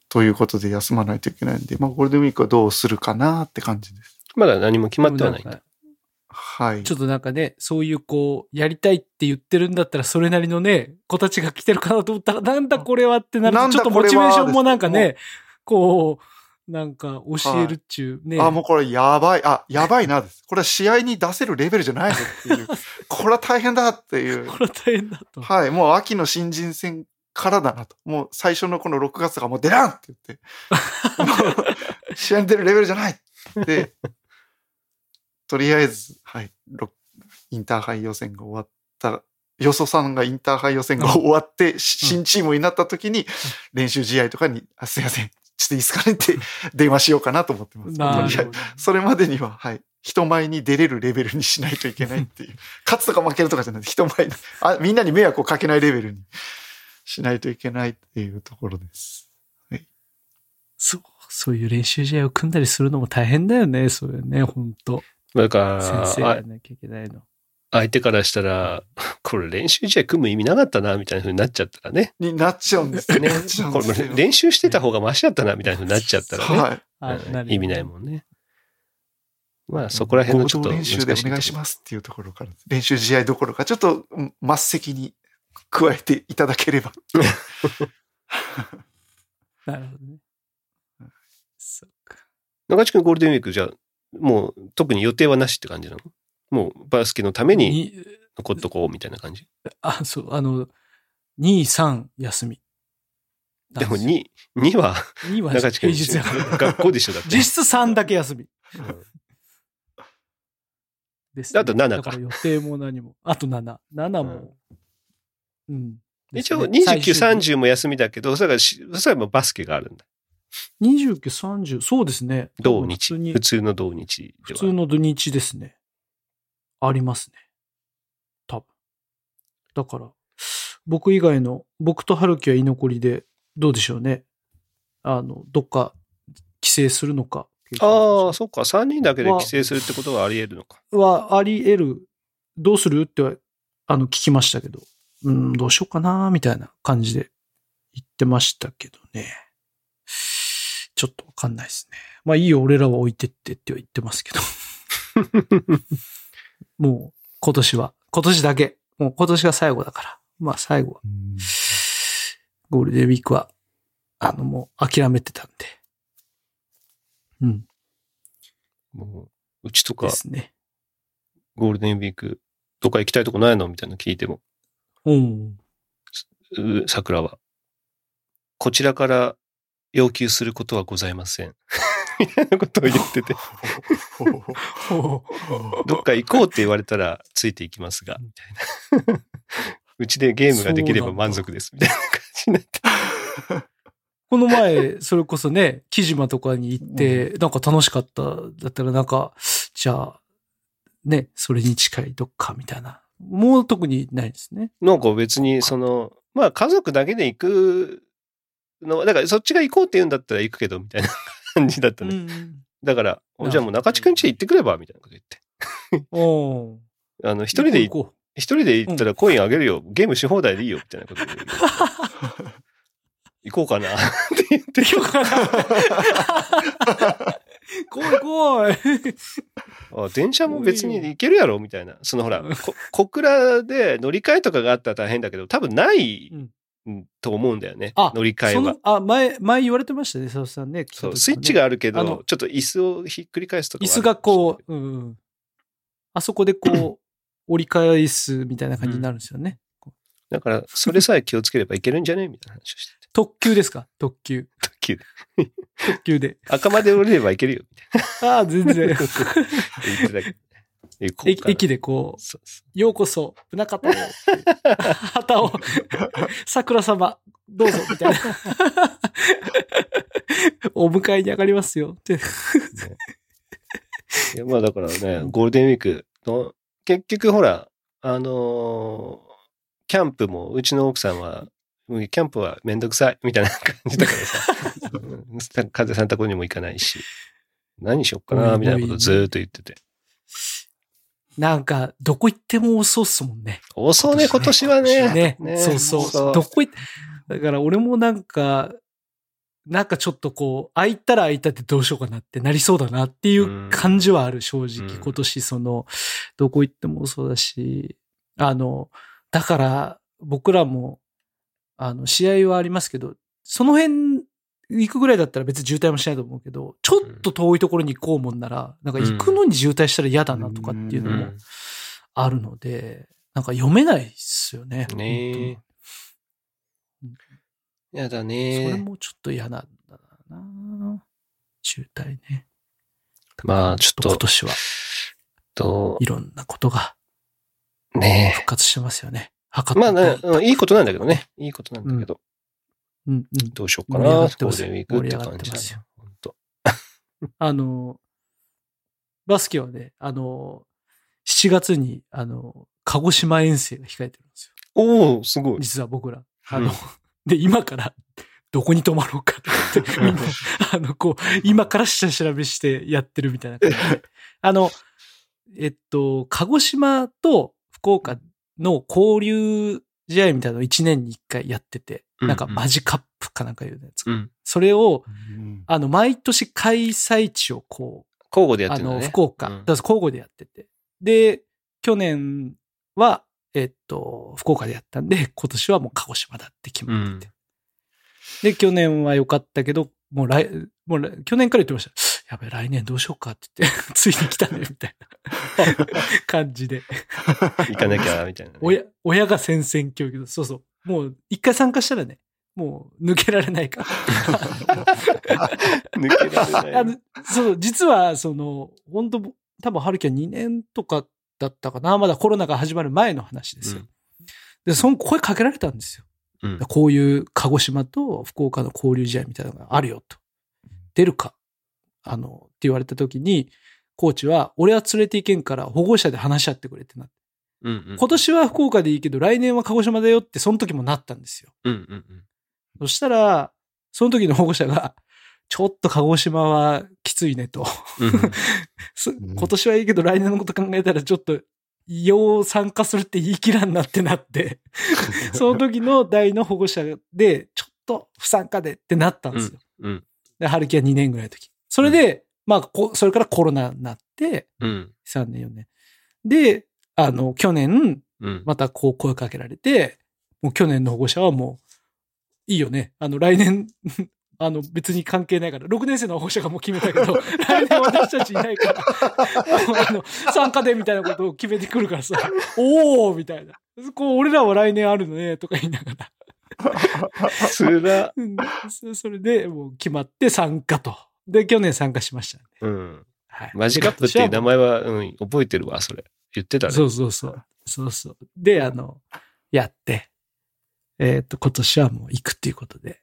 ということで休まないといけないんで、まあ、ゴールデンウィークはどうするかなって感じです。まだ何も決まってはないんだ。はい、ちょっとなんかね、そういうこうやりたいって言ってるんだったらそれなりのね子たちが来てるかなと思ったらなんだこれはってなると、ちょっとモチベーションもなんかねこうなんか教えるっちゅうね、はい、あもうこれやばい、あやばいなです、これは試合に出せるレベルじゃないぞっていうこれは大変だっていうこれは大変だと、はい、もう秋の新人戦からだなと、もう最初のこのろくがつがもう出らんって言って試合に出るレベルじゃないでとりあえず、はい、インターハイ予選が終わった、よそさんがインターハイ予選が終わって、うん、新チームになった時に、練習試合とかに、あ、すいません、ちょっといいですかねって電話しようかなと思ってます。とりあえず、それまでには、はい、人前に出れるレベルにしないといけないっていう。勝つとか負けるとかじゃなくて、人前にあ、みんなに迷惑をかけないレベルにしないといけないっていうところです。はい、そう、そういう練習試合を組んだりするのも大変だよね、それね、本当。だから先生やなきゃいけないの、相手からしたらこれ練習試合組む意味なかったなみたいな風になっちゃったらね、になっちゃうんですねこれ練習してた方がマシだったなみたいな風になっちゃったらね、はい、意味ないもんね。まあそこら辺のちょっと難しいところ、合同練習でお願いしますっていうところから、練習試合どころかちょっと末席に加えていただければなるほどね。そっか。中地君ゴールデンウィークじゃあもう特に予定はなしって感じなの？もうバスケのために残っとこうみたいな感じ？あ、そう、あの、に、さん休み。でもに、には、には平日だから学校で一緒だって。実質さんだけ休み。うん、です、ね。あとななか。だから予定も何も。あとなな。ななも。うん。うんね、一応にじゅうく、さんじゅうも休みだけど、それはバスケがあるんだ。にじゅうく、さんじゅう、そうですね。同日。普通の同日では。普通の土日ですね。ありますね。多分。だから、僕以外の、僕と春樹は居残りで、どうでしょうね。あの、どっか帰省するのか。ああ、そっか。さんにんだけで帰省するってことはあり得るのか。は、あり得る。どうするっては、あの、聞きましたけど、うん、どうしようかな、みたいな感じで。言ってましたけどね。ちょっとわかんないですね。まあいいよ、俺らは置いてってって言ってますけど。もう今年は、今年だけ。もう今年が最後だから。まあ最後は。ゴールデンウィークは、あのもう諦めてたんで。うん。もう、うちとか、ですね、ゴールデンウィーク、どっか行きたいとこないのみたいなの聞いても。うん。桜は。こちらから要求することはございません。みたいなことを言ってて。どっか行こうって言われたらついていきますが、みたいな。うちでゲームができれば満足です、みたいな感じになって。この前、それこそね、木島とかに行って、なんか楽しかった、だったらなんか、じゃあ、ね、それに近いどっかみたいな。もう特にないですね。なんか別に、その、まあ家族だけで行くのは、だからそっちが行こうって言うんだったら行くけど、みたいな感じだったね。うん、だから、じゃあもう中地くん家行ってくれば、みたいなこと言って。おあの、一人で行こう。一人で行ったらコインあげるよ、うん、ゲームし放題でいいよ、みたいなこと言って。行こうかなって言って行こうかな来い来いあ電車も別に行けるやろみたいな。そのほら小倉で乗り換えとかがあったら大変だけど多分ないと思うんだよね、うん、乗り換えはそのあ 前, 前言われてましたね佐藤さん ね, ねそうスイッチがあるけどちょっと椅子をひっくり返すとか椅子がこう、うん、あそこでこう折り返すみたいな感じになるんですよね、うんだから、それさえ気をつければいけるんじゃねみたいな話をしてて。特急ですか特急。特急で。特急で。赤まで降りればいけるよ。ああ、全然。駅でこう、そうそうようこそ、船方を、旗を、桜様、どうぞ、みたいな。お迎えに上がりますよ。ってね、いやまあ、だからね、ゴールデンウィークの、結局ほら、あのー、キャンプもうちの奥さんはキャンプはめんどくさいみたいな感じだからさ風さんとこにも行かないし何しよっかなみたいなことずーっと言っててなんかどこ行っても遅いっすもんね遅いね今年は ね, ね, ねそうそうそうどこ行ってだから俺もなんかなんかちょっとこう空いたら空いたってどうしようかなってなりそうだなっていう感じはある正直今年そのどこ行っても遅いだしあのだから僕らもあの試合はありますけどその辺行くぐらいだったら別に渋滞もしないと思うけどちょっと遠いところに行こうもんならなんか行くのに渋滞したら嫌だなとかっていうのもあるのでなんか読めないっすよね。ねえ。嫌だね。それもちょっと嫌なんだな渋滞ね。まあちょっと今年はといろんなことが。ね、復活してますよね。まあ、ね、いいことなんだけどね。いいことなんだけど。うんうんうん、どうしようかな。ゴールデンウィークって感じですよ。本当。あのバスケはね、あのしちがつにあの鹿児島遠征が控えてるんですよ。おお、すごい。実は僕らあの、うん、で今からどこに泊まろうかってみんなあのこう今から下調べしてやってるみたいな感じで。あのえっと鹿児島と福岡の交流試合みたいなのをいちねんにいっかいやってて、うんうん、なんかマジカップかなんかいうやつ、うん、それを、うん、あの毎年開催地をこう交互でやってるんだね。あの福岡、うん、交互でやってて、で去年はえっと福岡でやったんで今年はもう鹿児島だって決まってて、うん、で去年は良かったけどもう来もう去年から言ってました。やべえ、来年どうしようかって言って、ついに来たね、みたいな感じで。行かなきゃ、みたいな、ね。親、親が戦々恐々、そうそう。もう、一回参加したらね、もう抜けられないから。抜けられないあの。そう、実は、その、本当多分、春樹はにねんとかだったかな。まだコロナが始まる前の話ですよ。うん、で、その声かけられたんですよ。うん、こういう鹿児島と福岡の交流試合みたいなのがあるよと。出るか。あの、って言われた時に、コーチは、俺は連れて行けんから保護者で話し合ってくれってなって。うんうん、今年は福岡でいいけど、来年は鹿児島だよって、その時もなったんですよ。うんうんうん、そしたら、その時の保護者が、ちょっと鹿児島はきついねと。うんうん、今年はいいけど、来年のこと考えたらちょっと、よう参加するって言い切らんなってなって、その時の代の保護者で、ちょっと不参加でってなったんですよ、うんうん、で春樹はにねんぐらいの時それで、うん、まあこそれからコロナになって、うん、さんねんよねんであの去年またこう声かけられて、もう去年の保護者はもういいよね、あの来年あの別に関係ないから、ろくねん生の保護者がもう決めたけど来年私たちいないからあの参加でみたいなことを決めてくるからさ、おーみたいな、こう俺らは来年あるのねとか言いながらつらそれでもう決まって参加と、で去年参加しましたね、うんはい、マジカップっていう名前は、うん、覚えてるわ、それ言ってたね、そうそうそうそうそうであのやってえっと今年はもう行くっていうことで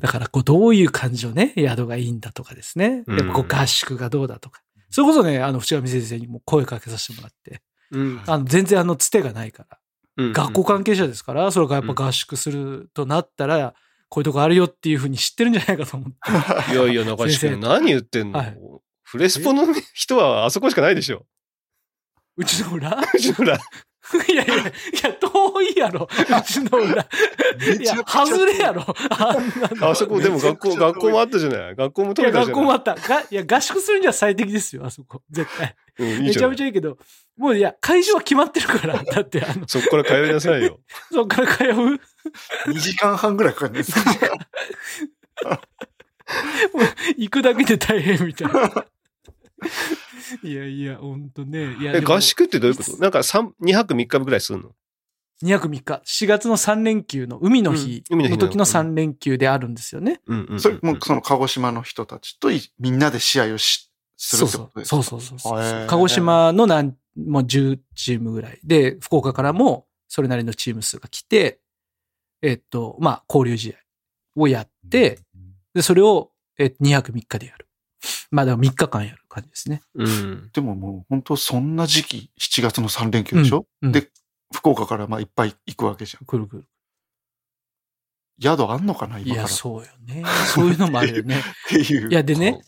だからこうどういう感じのね宿がいいんだとかですね、やっぱこう合宿がどうだとか、うん、それこそねあの淵上先生にも声かけさせてもらって、うん、あの全然あのつてがないから、うん、学校関係者ですから、それがやっぱ合宿するとなったらこういうとこあるよっていうふうに知ってるんじゃないかと思っていやいや中島君何言ってんの、はい、フレスポの人はあそこしかないでしょ、うちの裏うちの裏いやいやいや遠いやろうちの裏いや外れやろあんなの、あそこでも学校学校もあったじゃない、学校も取れたじゃない、いや学校もあったが、いや合宿するには最適ですよあそこ絶対、うん、いいめちゃめちゃいいけど、もういや会場は決まってるからだってあのそっから通いなさいよそっから通うにじかんはんぐらいかかるんですかもう行くだけで大変みたいないやいや本当ね、いやえ合宿ってどういうこと、なんかにはくみっかぐらいするの、にはくみっかしがつのさんれんきゅうの海の日の時のさんれんきゅうであるんですよね、うんうん、それもその鹿児島の人たちとみんなで試合をしするってことですか、そうそうそうそうそう、鹿児島の何もうじゅうチームぐらいで福岡からもそれなりのチーム数が来てえっとまあ交流試合をやってでそれをにはくみっかでやる、まあでもみっかかんやる感じですね、うん、でももう本当そんな時期しちがつのさんれんきゅうでしょ、うんうん、で福岡からまあいっぱい行くわけじゃん、くるくる宿あんのかな今から、いやそうよねそういうのもあるよねっていう、いやでね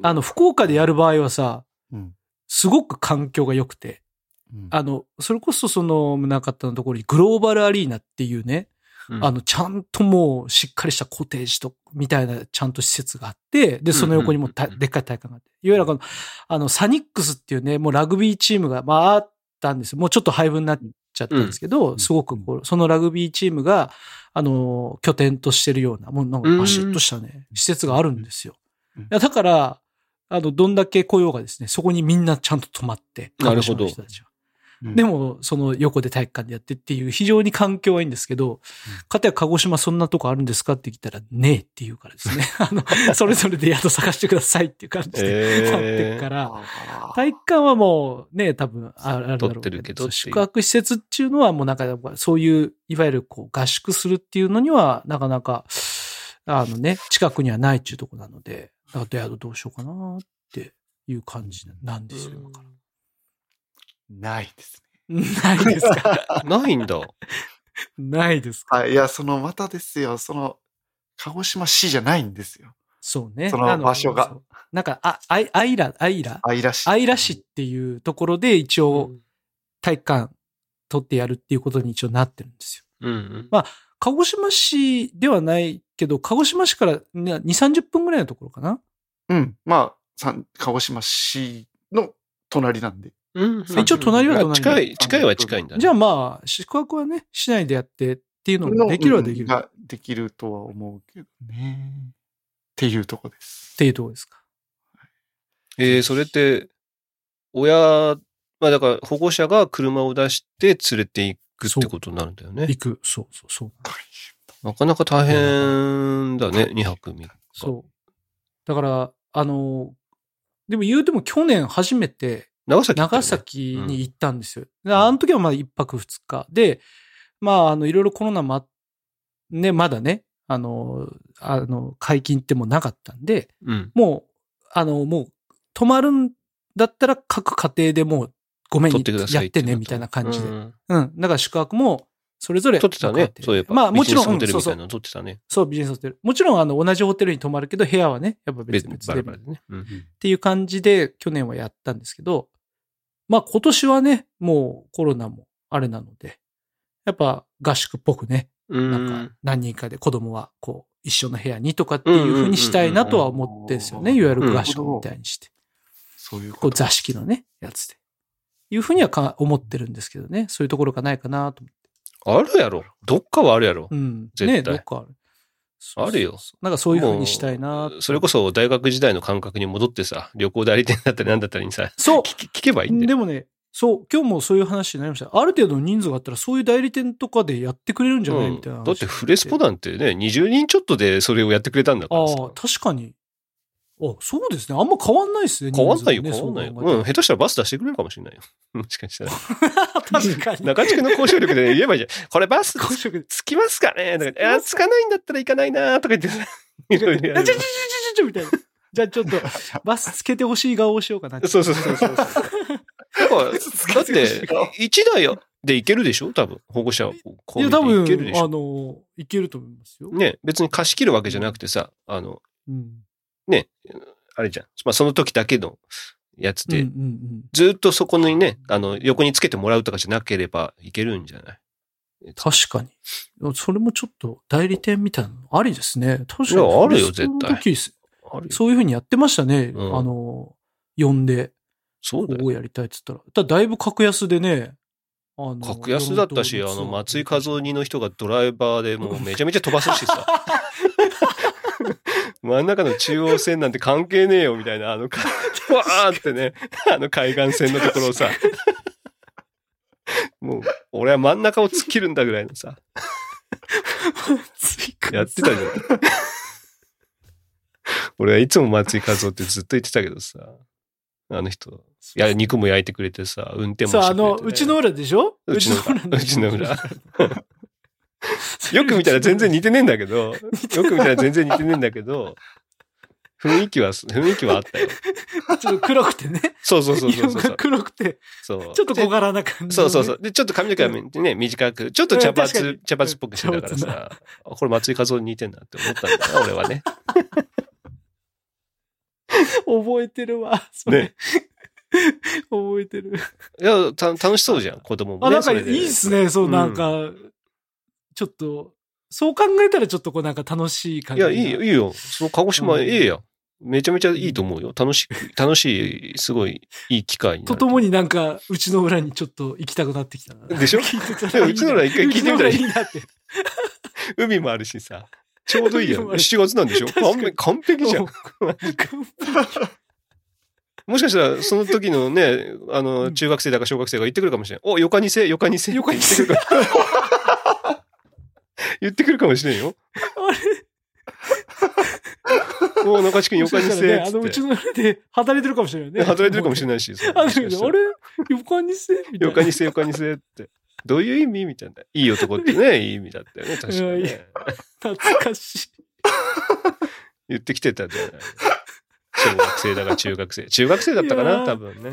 あの福岡でやる場合はさ、うん、すごく環境が良くて、うん、あのそれこそその宗像のところにグローバルアリーナっていうね、うん、あのちゃんともうしっかりしたコテージとみたいなちゃんと施設があって、でその横にもでっかい体育館があって、いわゆるあの、 あのサニックスっていうねもうラグビーチームがまああったんですよ、もうちょっと廃部になっちゃったんですけど、うん、すごくこうそのラグビーチームがあの拠点としてるようなもうなんかバシッとしたね、うん、施設があるんですよ、うん、だからあのどんだけ来ようがですねそこにみんなちゃんと泊まって、なるほど、うん、でもその横で体育館でやってっていう非常に環境はいいんですけど、かたや鹿児島そんなとこあるんですかって聞いたらねえっていうからですねあのそれぞれで宿探してくださいっていう感じでなってるから、えー、体育館はもうね多分あるだろうけど、けど宿泊施設っていうのはもうなんかそういういわゆるこう合宿するっていうのにはなかなかあのね近くにはないっていうとこなので、だから宿どうしようかなっていう感じなんですよ今から。ないですね。ないですか。ないんだ。ないですか。あ、いや、その、またですよ。その、鹿児島市じゃないんですよ。そうね。その場所が。なんか、あ、あい、あいら、あいら。あいら市。あいら市っていうところで、一応、体育館取ってやるっていうことに一応なってるんですよ。うんうん。まあ、鹿児島市ではないけど、鹿児島市からにじゅう、さんじゅっぷんぐらいのところかな。うん。まあ、鹿児島市の隣なんで。うん、一応隣は隣近い、近いは近いんだね。じゃあまあ、宿泊はね、市内でやってっていうのもできるはできる。ができるとは思うけどね。っていうとこです。っていうとこですか。えー、それって、親、まあだから保護者が車を出して連れて行くってことになるんだよね。行く。そうそうそう。なかなか大変だね、にはくみっか。そう。だから、あの、でも言うても去年初めて、長 崎,、ね、長崎に行ったんですよ。うん、あの時はまだ一泊二日で、まあ、あの、いろいろコロナも、ね、まだね、あの、あの、解禁ってもうなかったんで、うん、もう、あの、もう、泊まるんだったら各家庭でもう、ごめんにやってね、みたいな感じで。うん。うん、だから宿泊も、それぞれ。取ってたね。そういえば。まあ、もちろん、ホテルみたいなの取ってたね。そう、ビジネスホテル。もちろん、あの、同じホテルに泊まるけど、部屋はね、やっぱ別々で。バラバラでね。うん、っていう感じで、去年はやったんですけど、まあ今年はね、もうコロナもあれなので、やっぱ合宿っぽくね、なんか何人かで子供はこう一緒の部屋にとかっていう風にしたいなとは思ってんですよね。いわゆる合宿みたいにして。そういうこと。こう座敷のね、やつで。いう風にはか思ってるんですけどね。そういうところがないかなと思って。あるやろ。どっかはあるやろ。うん。絶対。ね、どっかある。そうそうそう、あるよ。なんかそういう風にしたいな。それこそ大学時代の感覚に戻ってさ、旅行代理店だったりなんだったりにさ、そう聞けばいいんだよ。でもね、そう、今日もそういう話になりました。ある程度の人数があったら、そういう代理店とかでやってくれるんじゃない、うん、みたいな。だってフレスポなんてね、にじゅうにんちょっとでそれをやってくれたんだからさ。ああ、確かに。あ、そうですね。あんま変わんないですね。変わんないよ、ね、変わんないよ。うん、下手したらバス出してくれるかもしれないよ。もしかしたら。確かに。中地君の交渉力で、ね、言えばいいじゃん。これバス、交渉力つきますかねとか、あ、つかないんだったら行かないなとか言ってさ。いろいろやる。ちょちょちょちょちょみたいな。じゃあちょっと、バスつけてほしい顔をしようかなって。そうそうそうそう。だから、だって、一台で行けるでしょ多分、保護者を。いや、多分、あの、行けると思いますよ。ね、別に貸し切るわけじゃなくてさ、あの、うん、ね、あれじゃん。まあ、その時だけのやつで、うんうんうん、ずっとそこにね、あの、横につけてもらうとかじゃなければ行けるんじゃない確かに。それもちょっと代理店みたいなのありですね。確かに。いや、あるよ、絶対。あるよ。そういうふうにやってましたね。うん、あの、呼んで。そうだよ。やりたいっつったら。だ, だいぶ格安でね。あの格安だったし、あの、松井和夫人の人がドライバーでもうめちゃめちゃ飛ばすしさ。真ん中の中央線なんて関係ねえよみたいな、あの、わーってね、あの海岸線のところをさ。もう、俺は真ん中を突っ切るんだぐらいのさ。やってたじゃん。俺はいつも松井和夫ってずっと言ってたけどさ。あの人いや肉も焼いてくれてさ運転もしてくれて、ね、そうあのうちの裏でしょうちの裏うちの裏よく見たら全然似てねえんだけどよく見たら全然似てねえんだけど雰囲気は雰囲気はあったよちょっと黒くてねそうそうそうそうそう黒くてそうちょっと小柄な感じ、ね、そうそうそうでちょっと髪の毛はね短くちょっと茶髪茶髪っぽくしてたからさこれ松井和夫に似てんなって思ったんだな俺はね。覚えてるわ。それね。覚えてる。いや、た、楽しそうじゃん、子供もね。あ、なんかいいっすね、そう、なんか、うん、ちょっと、そう考えたらちょっとこうなんか楽しい感じ。いや、いいよ、いいよ。その鹿児島、ええや、うん。めちゃめちゃいいと思うよ。楽しい、楽しい、すごいいい機会になる。とともになんか、うちの裏にちょっと行きたくなってきたな。でしょ聞いてたらいいな。うちの裏一回聞いてみたらいいなって。海もあるしさ。ちょうどいいやん。しちがつなんでしょ完璧じゃん。もしかしたら、その時のね、あの、中学生だか小学生が言ってくるかもしれない。お、よかにせ、よかにせ、よかにせ。言ってくるかもしれんよ。あれお、中地君よかにせ。ね、あの、うちの家で働いてるかもしれないよね。働いてるかもしれないし。あれ、よかにせみたいな。よかにせ、よかにせって。どういう意味みたいな。いい男ってね、いい意味だったよね、確かに、ね。懐かしい。言ってきてたじゃない。小学生だから中学生。中学生だったかな、多分ね。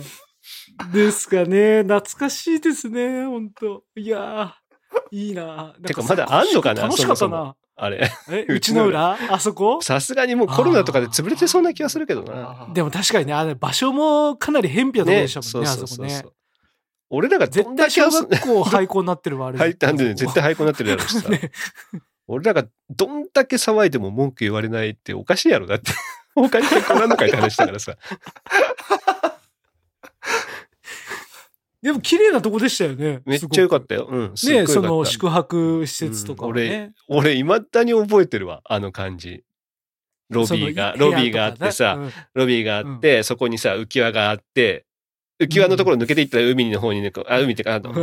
ですかね。懐かしいですね、ほんと。いやー、いいな。てか、まだあんのかな、楽しかったな。そもそもあれ。え、うちの裏あそこさすがにもうコロナとかで潰れてそうな気がするけどな。でも確かにね、あの場所もかなり偏僻なところでしたもんね、ねそうそうそうそうあそこね。俺らがどんだけ小学校廃校になってるわあれ。はい、なんでね、絶対廃校になってるやろしさ、ね。俺らがどんだけ騒いでも文句言われないっておかしいやろだって。他に結構なんのかいって話だからさ。でも綺麗なとこでしたよね。めっちゃ良かったよ。うん。すごい良かった。ね、その宿泊施設とかもね、うん。俺、俺未だに覚えてるわあの感じ。ロビーが、ね、ロビーがあってさ、うん、ロビーがあって、うん、そこにさ浮き輪があって。浮き輪のところ抜けていったら海の方にね、うん、あ、海ってか、あの、あ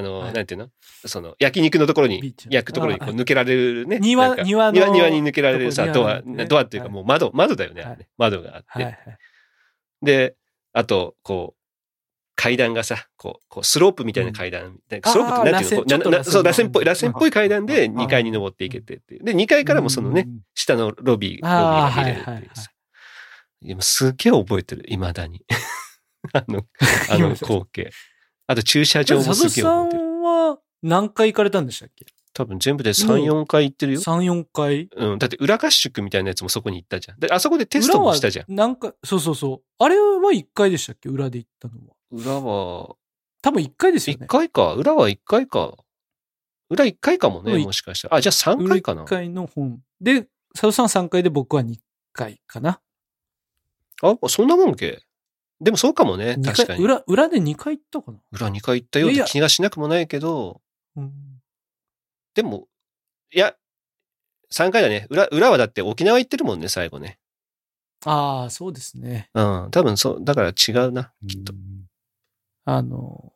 の、はい、なんていうのその、焼肉のところに、焼くところにこう抜けられるね。庭、庭の。庭、庭に抜けられるさ、ドア、ね、ドアっていうかもう窓、はい、窓だよね、あれね。窓があって。はいはい、で、あと、こう、階段がさ、こう、こうスロープみたいな階段。うん、スロープってなんていうのこう、そう、螺旋っぽい、螺旋っぽい階段でにかいに登っていけてっていう。で、にかいからもそのね、うん、下のロビー、ロビーが見れるっていうさ。はいはいはい、いやすげえ覚えてる、未だに。あの、あの光景。あと駐車場もすげえ覚えてる。佐々さんは何回行かれたんでしたっけ？多分全部でさん、よんかい行ってるよ。さん、よんかい？うん。だって裏合宿みたいなやつもそこに行ったじゃん。で、あそこでテストもしたじゃん。何回？そうそうそう。あれはいっかいでしたっけ？裏で行ったのは。裏は。多分いっかいですよね。いっかいか。裏はいっかいか。裏いっかいかもね、もしかしたら。あ、じゃあさんかいかな。いっかいの本。で、佐藤さんさんかいで僕はにかいかな。あ、そんなもんけ。でもそうかもね、確かに。裏、裏でにかい行ったかな。裏にかい行ったような気がしなくもないけど、いやいや、うん、でも、いや、さんかいだね。裏、裏はだって沖縄行ってるもんね、最後ね。ああ、そうですね。うん、多分そう、だから違うな、きっと。あの、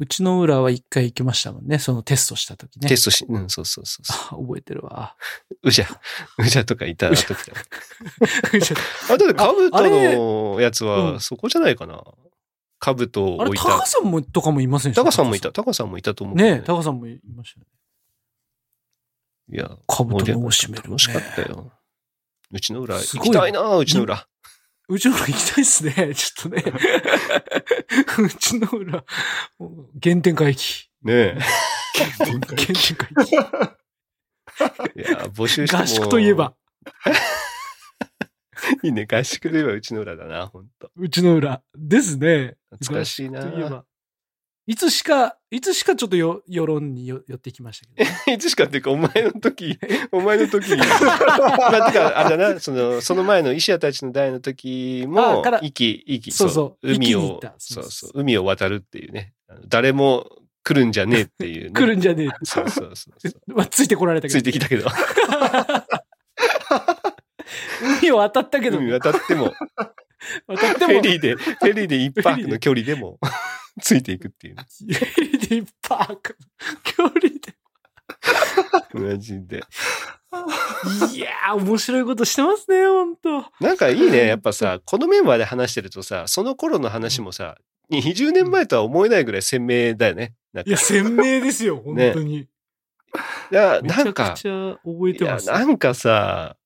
うちの裏は一回行きましたもんね。そのテストしたときね。テストし、うん、そうそうそうそう。あ、覚えてるわ。うじゃ、うじゃとかいたときだ。うじゃ。あ、だってカブトのやつはそこじゃないかな。カブトを置いた。あれ、タカさんもとかもいませんでした？タカさんもいた。タカさんもいたと思うね。ねえ、タカさんもいましたね。いや、カブトのを閉める、ね。楽しかったよ。うちの裏、行きたいな、うちの裏。うちの裏行きたいっすね。ちょっとね。うちの裏、原点回帰。ねえ。原点回帰。原点回帰。いや、募集しても合宿といえば。いいね、合宿といえばうちの裏だな、ほんと。うちの裏。ですね。懐かしいな。いつしか、いつしかちょっとよ世論によ寄ってきましたけど、ね。いつしかっていうか、お前の時、お前の時、まあ、てか、あれだな、その、その前の医者たちの代の時も、行き、行き、そうそう、海を、そうそう、海を渡るっていうね。誰も来るんじゃねえっていう、ね。来るんじゃねえって。そうそうそうそう。まあ、ついてこられたけど。ついてきたけど。海を渡ったけど。海渡っても。渡っても。フェリーで、フェリーでいちパークの距離でも。ついていくっていうね。リッパークの距離で。マジで。いやー、面白いことしてますね、ほんと。なんかいいね、やっぱさ、このメンバーで話してるとさ、その頃の話もさ、にじゅうねんまえとは思えないぐらい鮮明だよね。なんかいや、鮮明ですよ、ほんとに。ね、いや、なんか、めちゃくちゃ覚えてます、ね。なんかさ、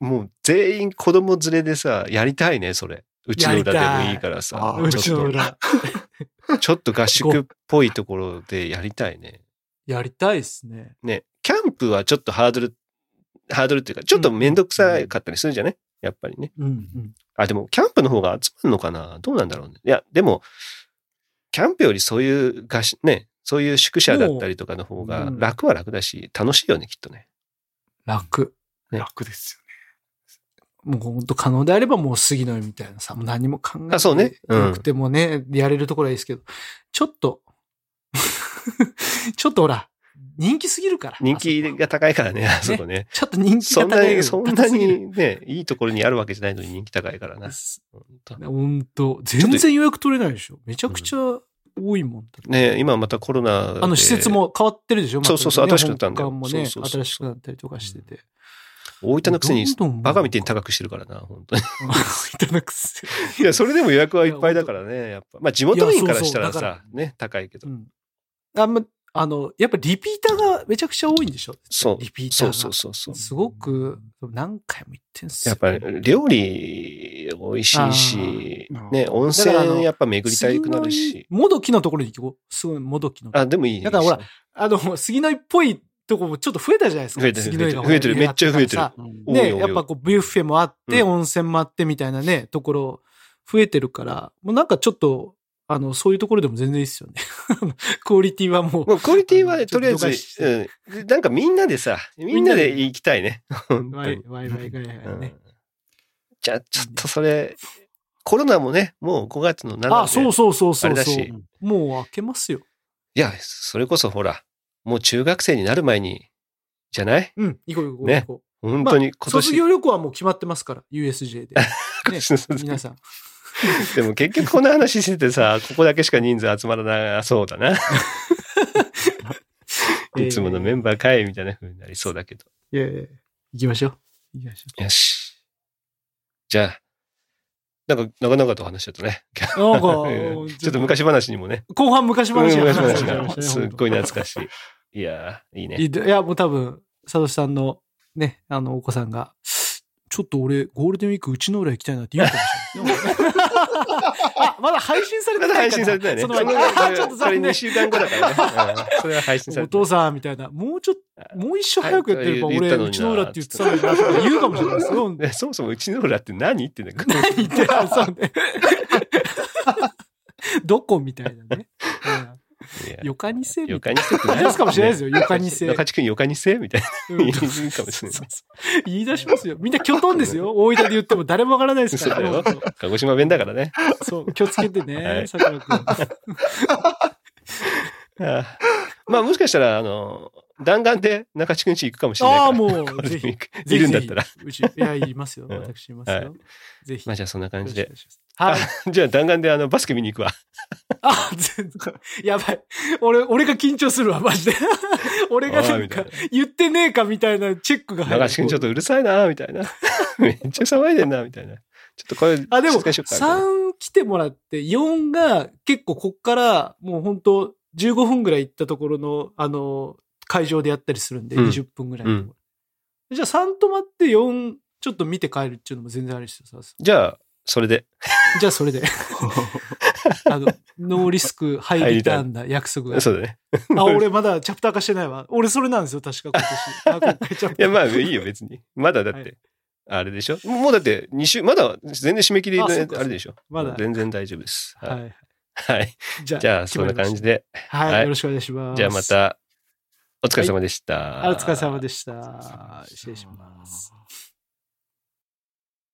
もう全員子供連れでさ、やりたいね、それ。うちの裏でもいいからさ。うちの裏。ちょっと合宿っぽいところでやりたいね。やりたいですね。ね、キャンプはちょっとハードル、ハードルっていうか、ちょっとめんどくさかったりするんじゃね、やっぱりね。うんうん。あ、でもキャンプの方が集まるのかな、どうなんだろうね。いや、でも、キャンプよりそういう合宿、ね、そういう宿舎だったりとかの方が楽は楽だし、楽しいよね、きっとね。楽。ね、楽ですよ。もう本当可能であればもう杉の湯みたいなさ、もう何も考えなくてもね、ね、うん、やれるところはいいですけど、ちょっと、ちょっとほら、人気すぎるから。人気が高いからね、あそこね。ね、ちょっと人気が高い。そんなに、そんなにね、いいところにあるわけじゃないのに人気高いからな。本当全然予約取れないでしょ。めちゃくちゃ多いもんだ、うん、ね。今またコロナ。あの施設も変わってるでしょ、またね、そうそうそう、新しくなったんだ。本館もね、そうそうそうそう、新しくなったりとかしてて。うん、大分のくせにバカみたいに高くしてるからな、本当に。大分のくせ。いや、それでも予約はいっぱいだからね、やっぱ。まあ、地元民からしたらさ、そうそうね、高いけど。うん、あんま、あの、やっぱリピーターがめちゃくちゃ多いんでしょ。そう。リピーターが。そうそうそうそう。すごく、何回も行ってんすよ。やっぱり、料理美味しいし、ね、温泉やっぱ巡りたくなるし。もどきのところに行こう。すごい、もどきの。あ、でもいいね。だからほら、あの、杉の湯っぽい、とこもちょっと増えたじゃないですか。増えてる、増えてる、めっちゃ増えてる。で、やっぱこうビュッフェもあって、うん、温泉もあってみたいなね、ところ増えてるから、もうなんかちょっと、あの、そういうところでも全然いいっすよね。クオリティはもう。もうクオリティはとりあえず、うん、なんかみんなでさ、みんなで行きたいね。ワイワイガヤガヤね。じゃあ、ちょっとそれ、コロナもね、もうごがつのななにちで。あ、そうそうそうそうそう。もう明けますよ。いや、それこそほら、もう中学生になる前に、じゃない？うん、行こう行こう行こう。ね、本当に今年、まあ。卒業旅行はもう決まってますから、ユーエスジェー で。ね、皆さん。でも結局この話しててさ、ここだけしか人数集まらなそうだな。いつものメンバーかいみたいな風になりそうだけど。いやいや、行きましょう。行きましょう。よし。じゃあ。なんか長々と話しちゃったね。なんかちょっと昔話にもね。後半昔話が話しちゃいましたね。すっごい懐かしい。いやー、いいね。いや、もう多分佐藤さんのね、あのお子さんがちょっと俺ゴールデンウィークうちの裏行きたいなって言うかもしれない。あ、まだ配信されてないから。まだ配信されてないね。その前にちょっと残念。にしゅうかんごだからね。それは配信されてない。お父さんみたいな、もうちょっともう一生早くやってれば俺うちの裏って言ってたのになとか言うかもしれないですよ。そもそもうちの裏って何ってね。何言ってたの？そうね。どこみたいなね。よかにせみたいな。言い出すかもしれないですよ。よかにせ。中地君よかにせみたいな。言い出すかもしれない。言い出しますよ。みんなきょとんですよ。大分で言っても誰もわからないですから。そうだよ。鹿児島弁だからね。そう、気をつけてね、さくら君。まあもしかしたら、あの、弾丸で中地君家行くかもしれないから。ああ、もう、ぜひ。いるんだったら。うち、いや、いますよ。私いますよ。ぜひ。まあじゃあそんな感じで。はい。じゃあ弾丸であのバスケ見に行くわ。あ、全然。やばい。俺、俺が緊張するわ、マジで。俺がなんか、言ってねえかみたいなチェックが入る。中地君ちょっとうるさいな、みたいな。めっちゃ騒いでんな、みたいな。ちょっとこれ、あ、でも、さん来てもらって、よんが結構こっから、もう本当じゅうごふんぐらい行ったところの、あの、会場でやったりするんで、にじゅっぷんぐらいのところ、うん、じゃあさん泊まってよんちょっと見て帰るっていうのも全然あれですよ。じゃあそれでじゃあそれであのノーリスクハイリターンな約束がそうだねあ、俺まだチャプター化してないわ。俺それなんですよ確か今年あいやまあいいよ別にまだだって、はい、あれでしょもうだってに週まだ全然締め切りのあれでしょまだ全然大丈夫ですはい、はいはい、じゃあ、じゃあそんな感じで、はい、はい、よろしくお願いします。じゃあまたお疲れ様でした。はい、お疲れ様でした。失礼します。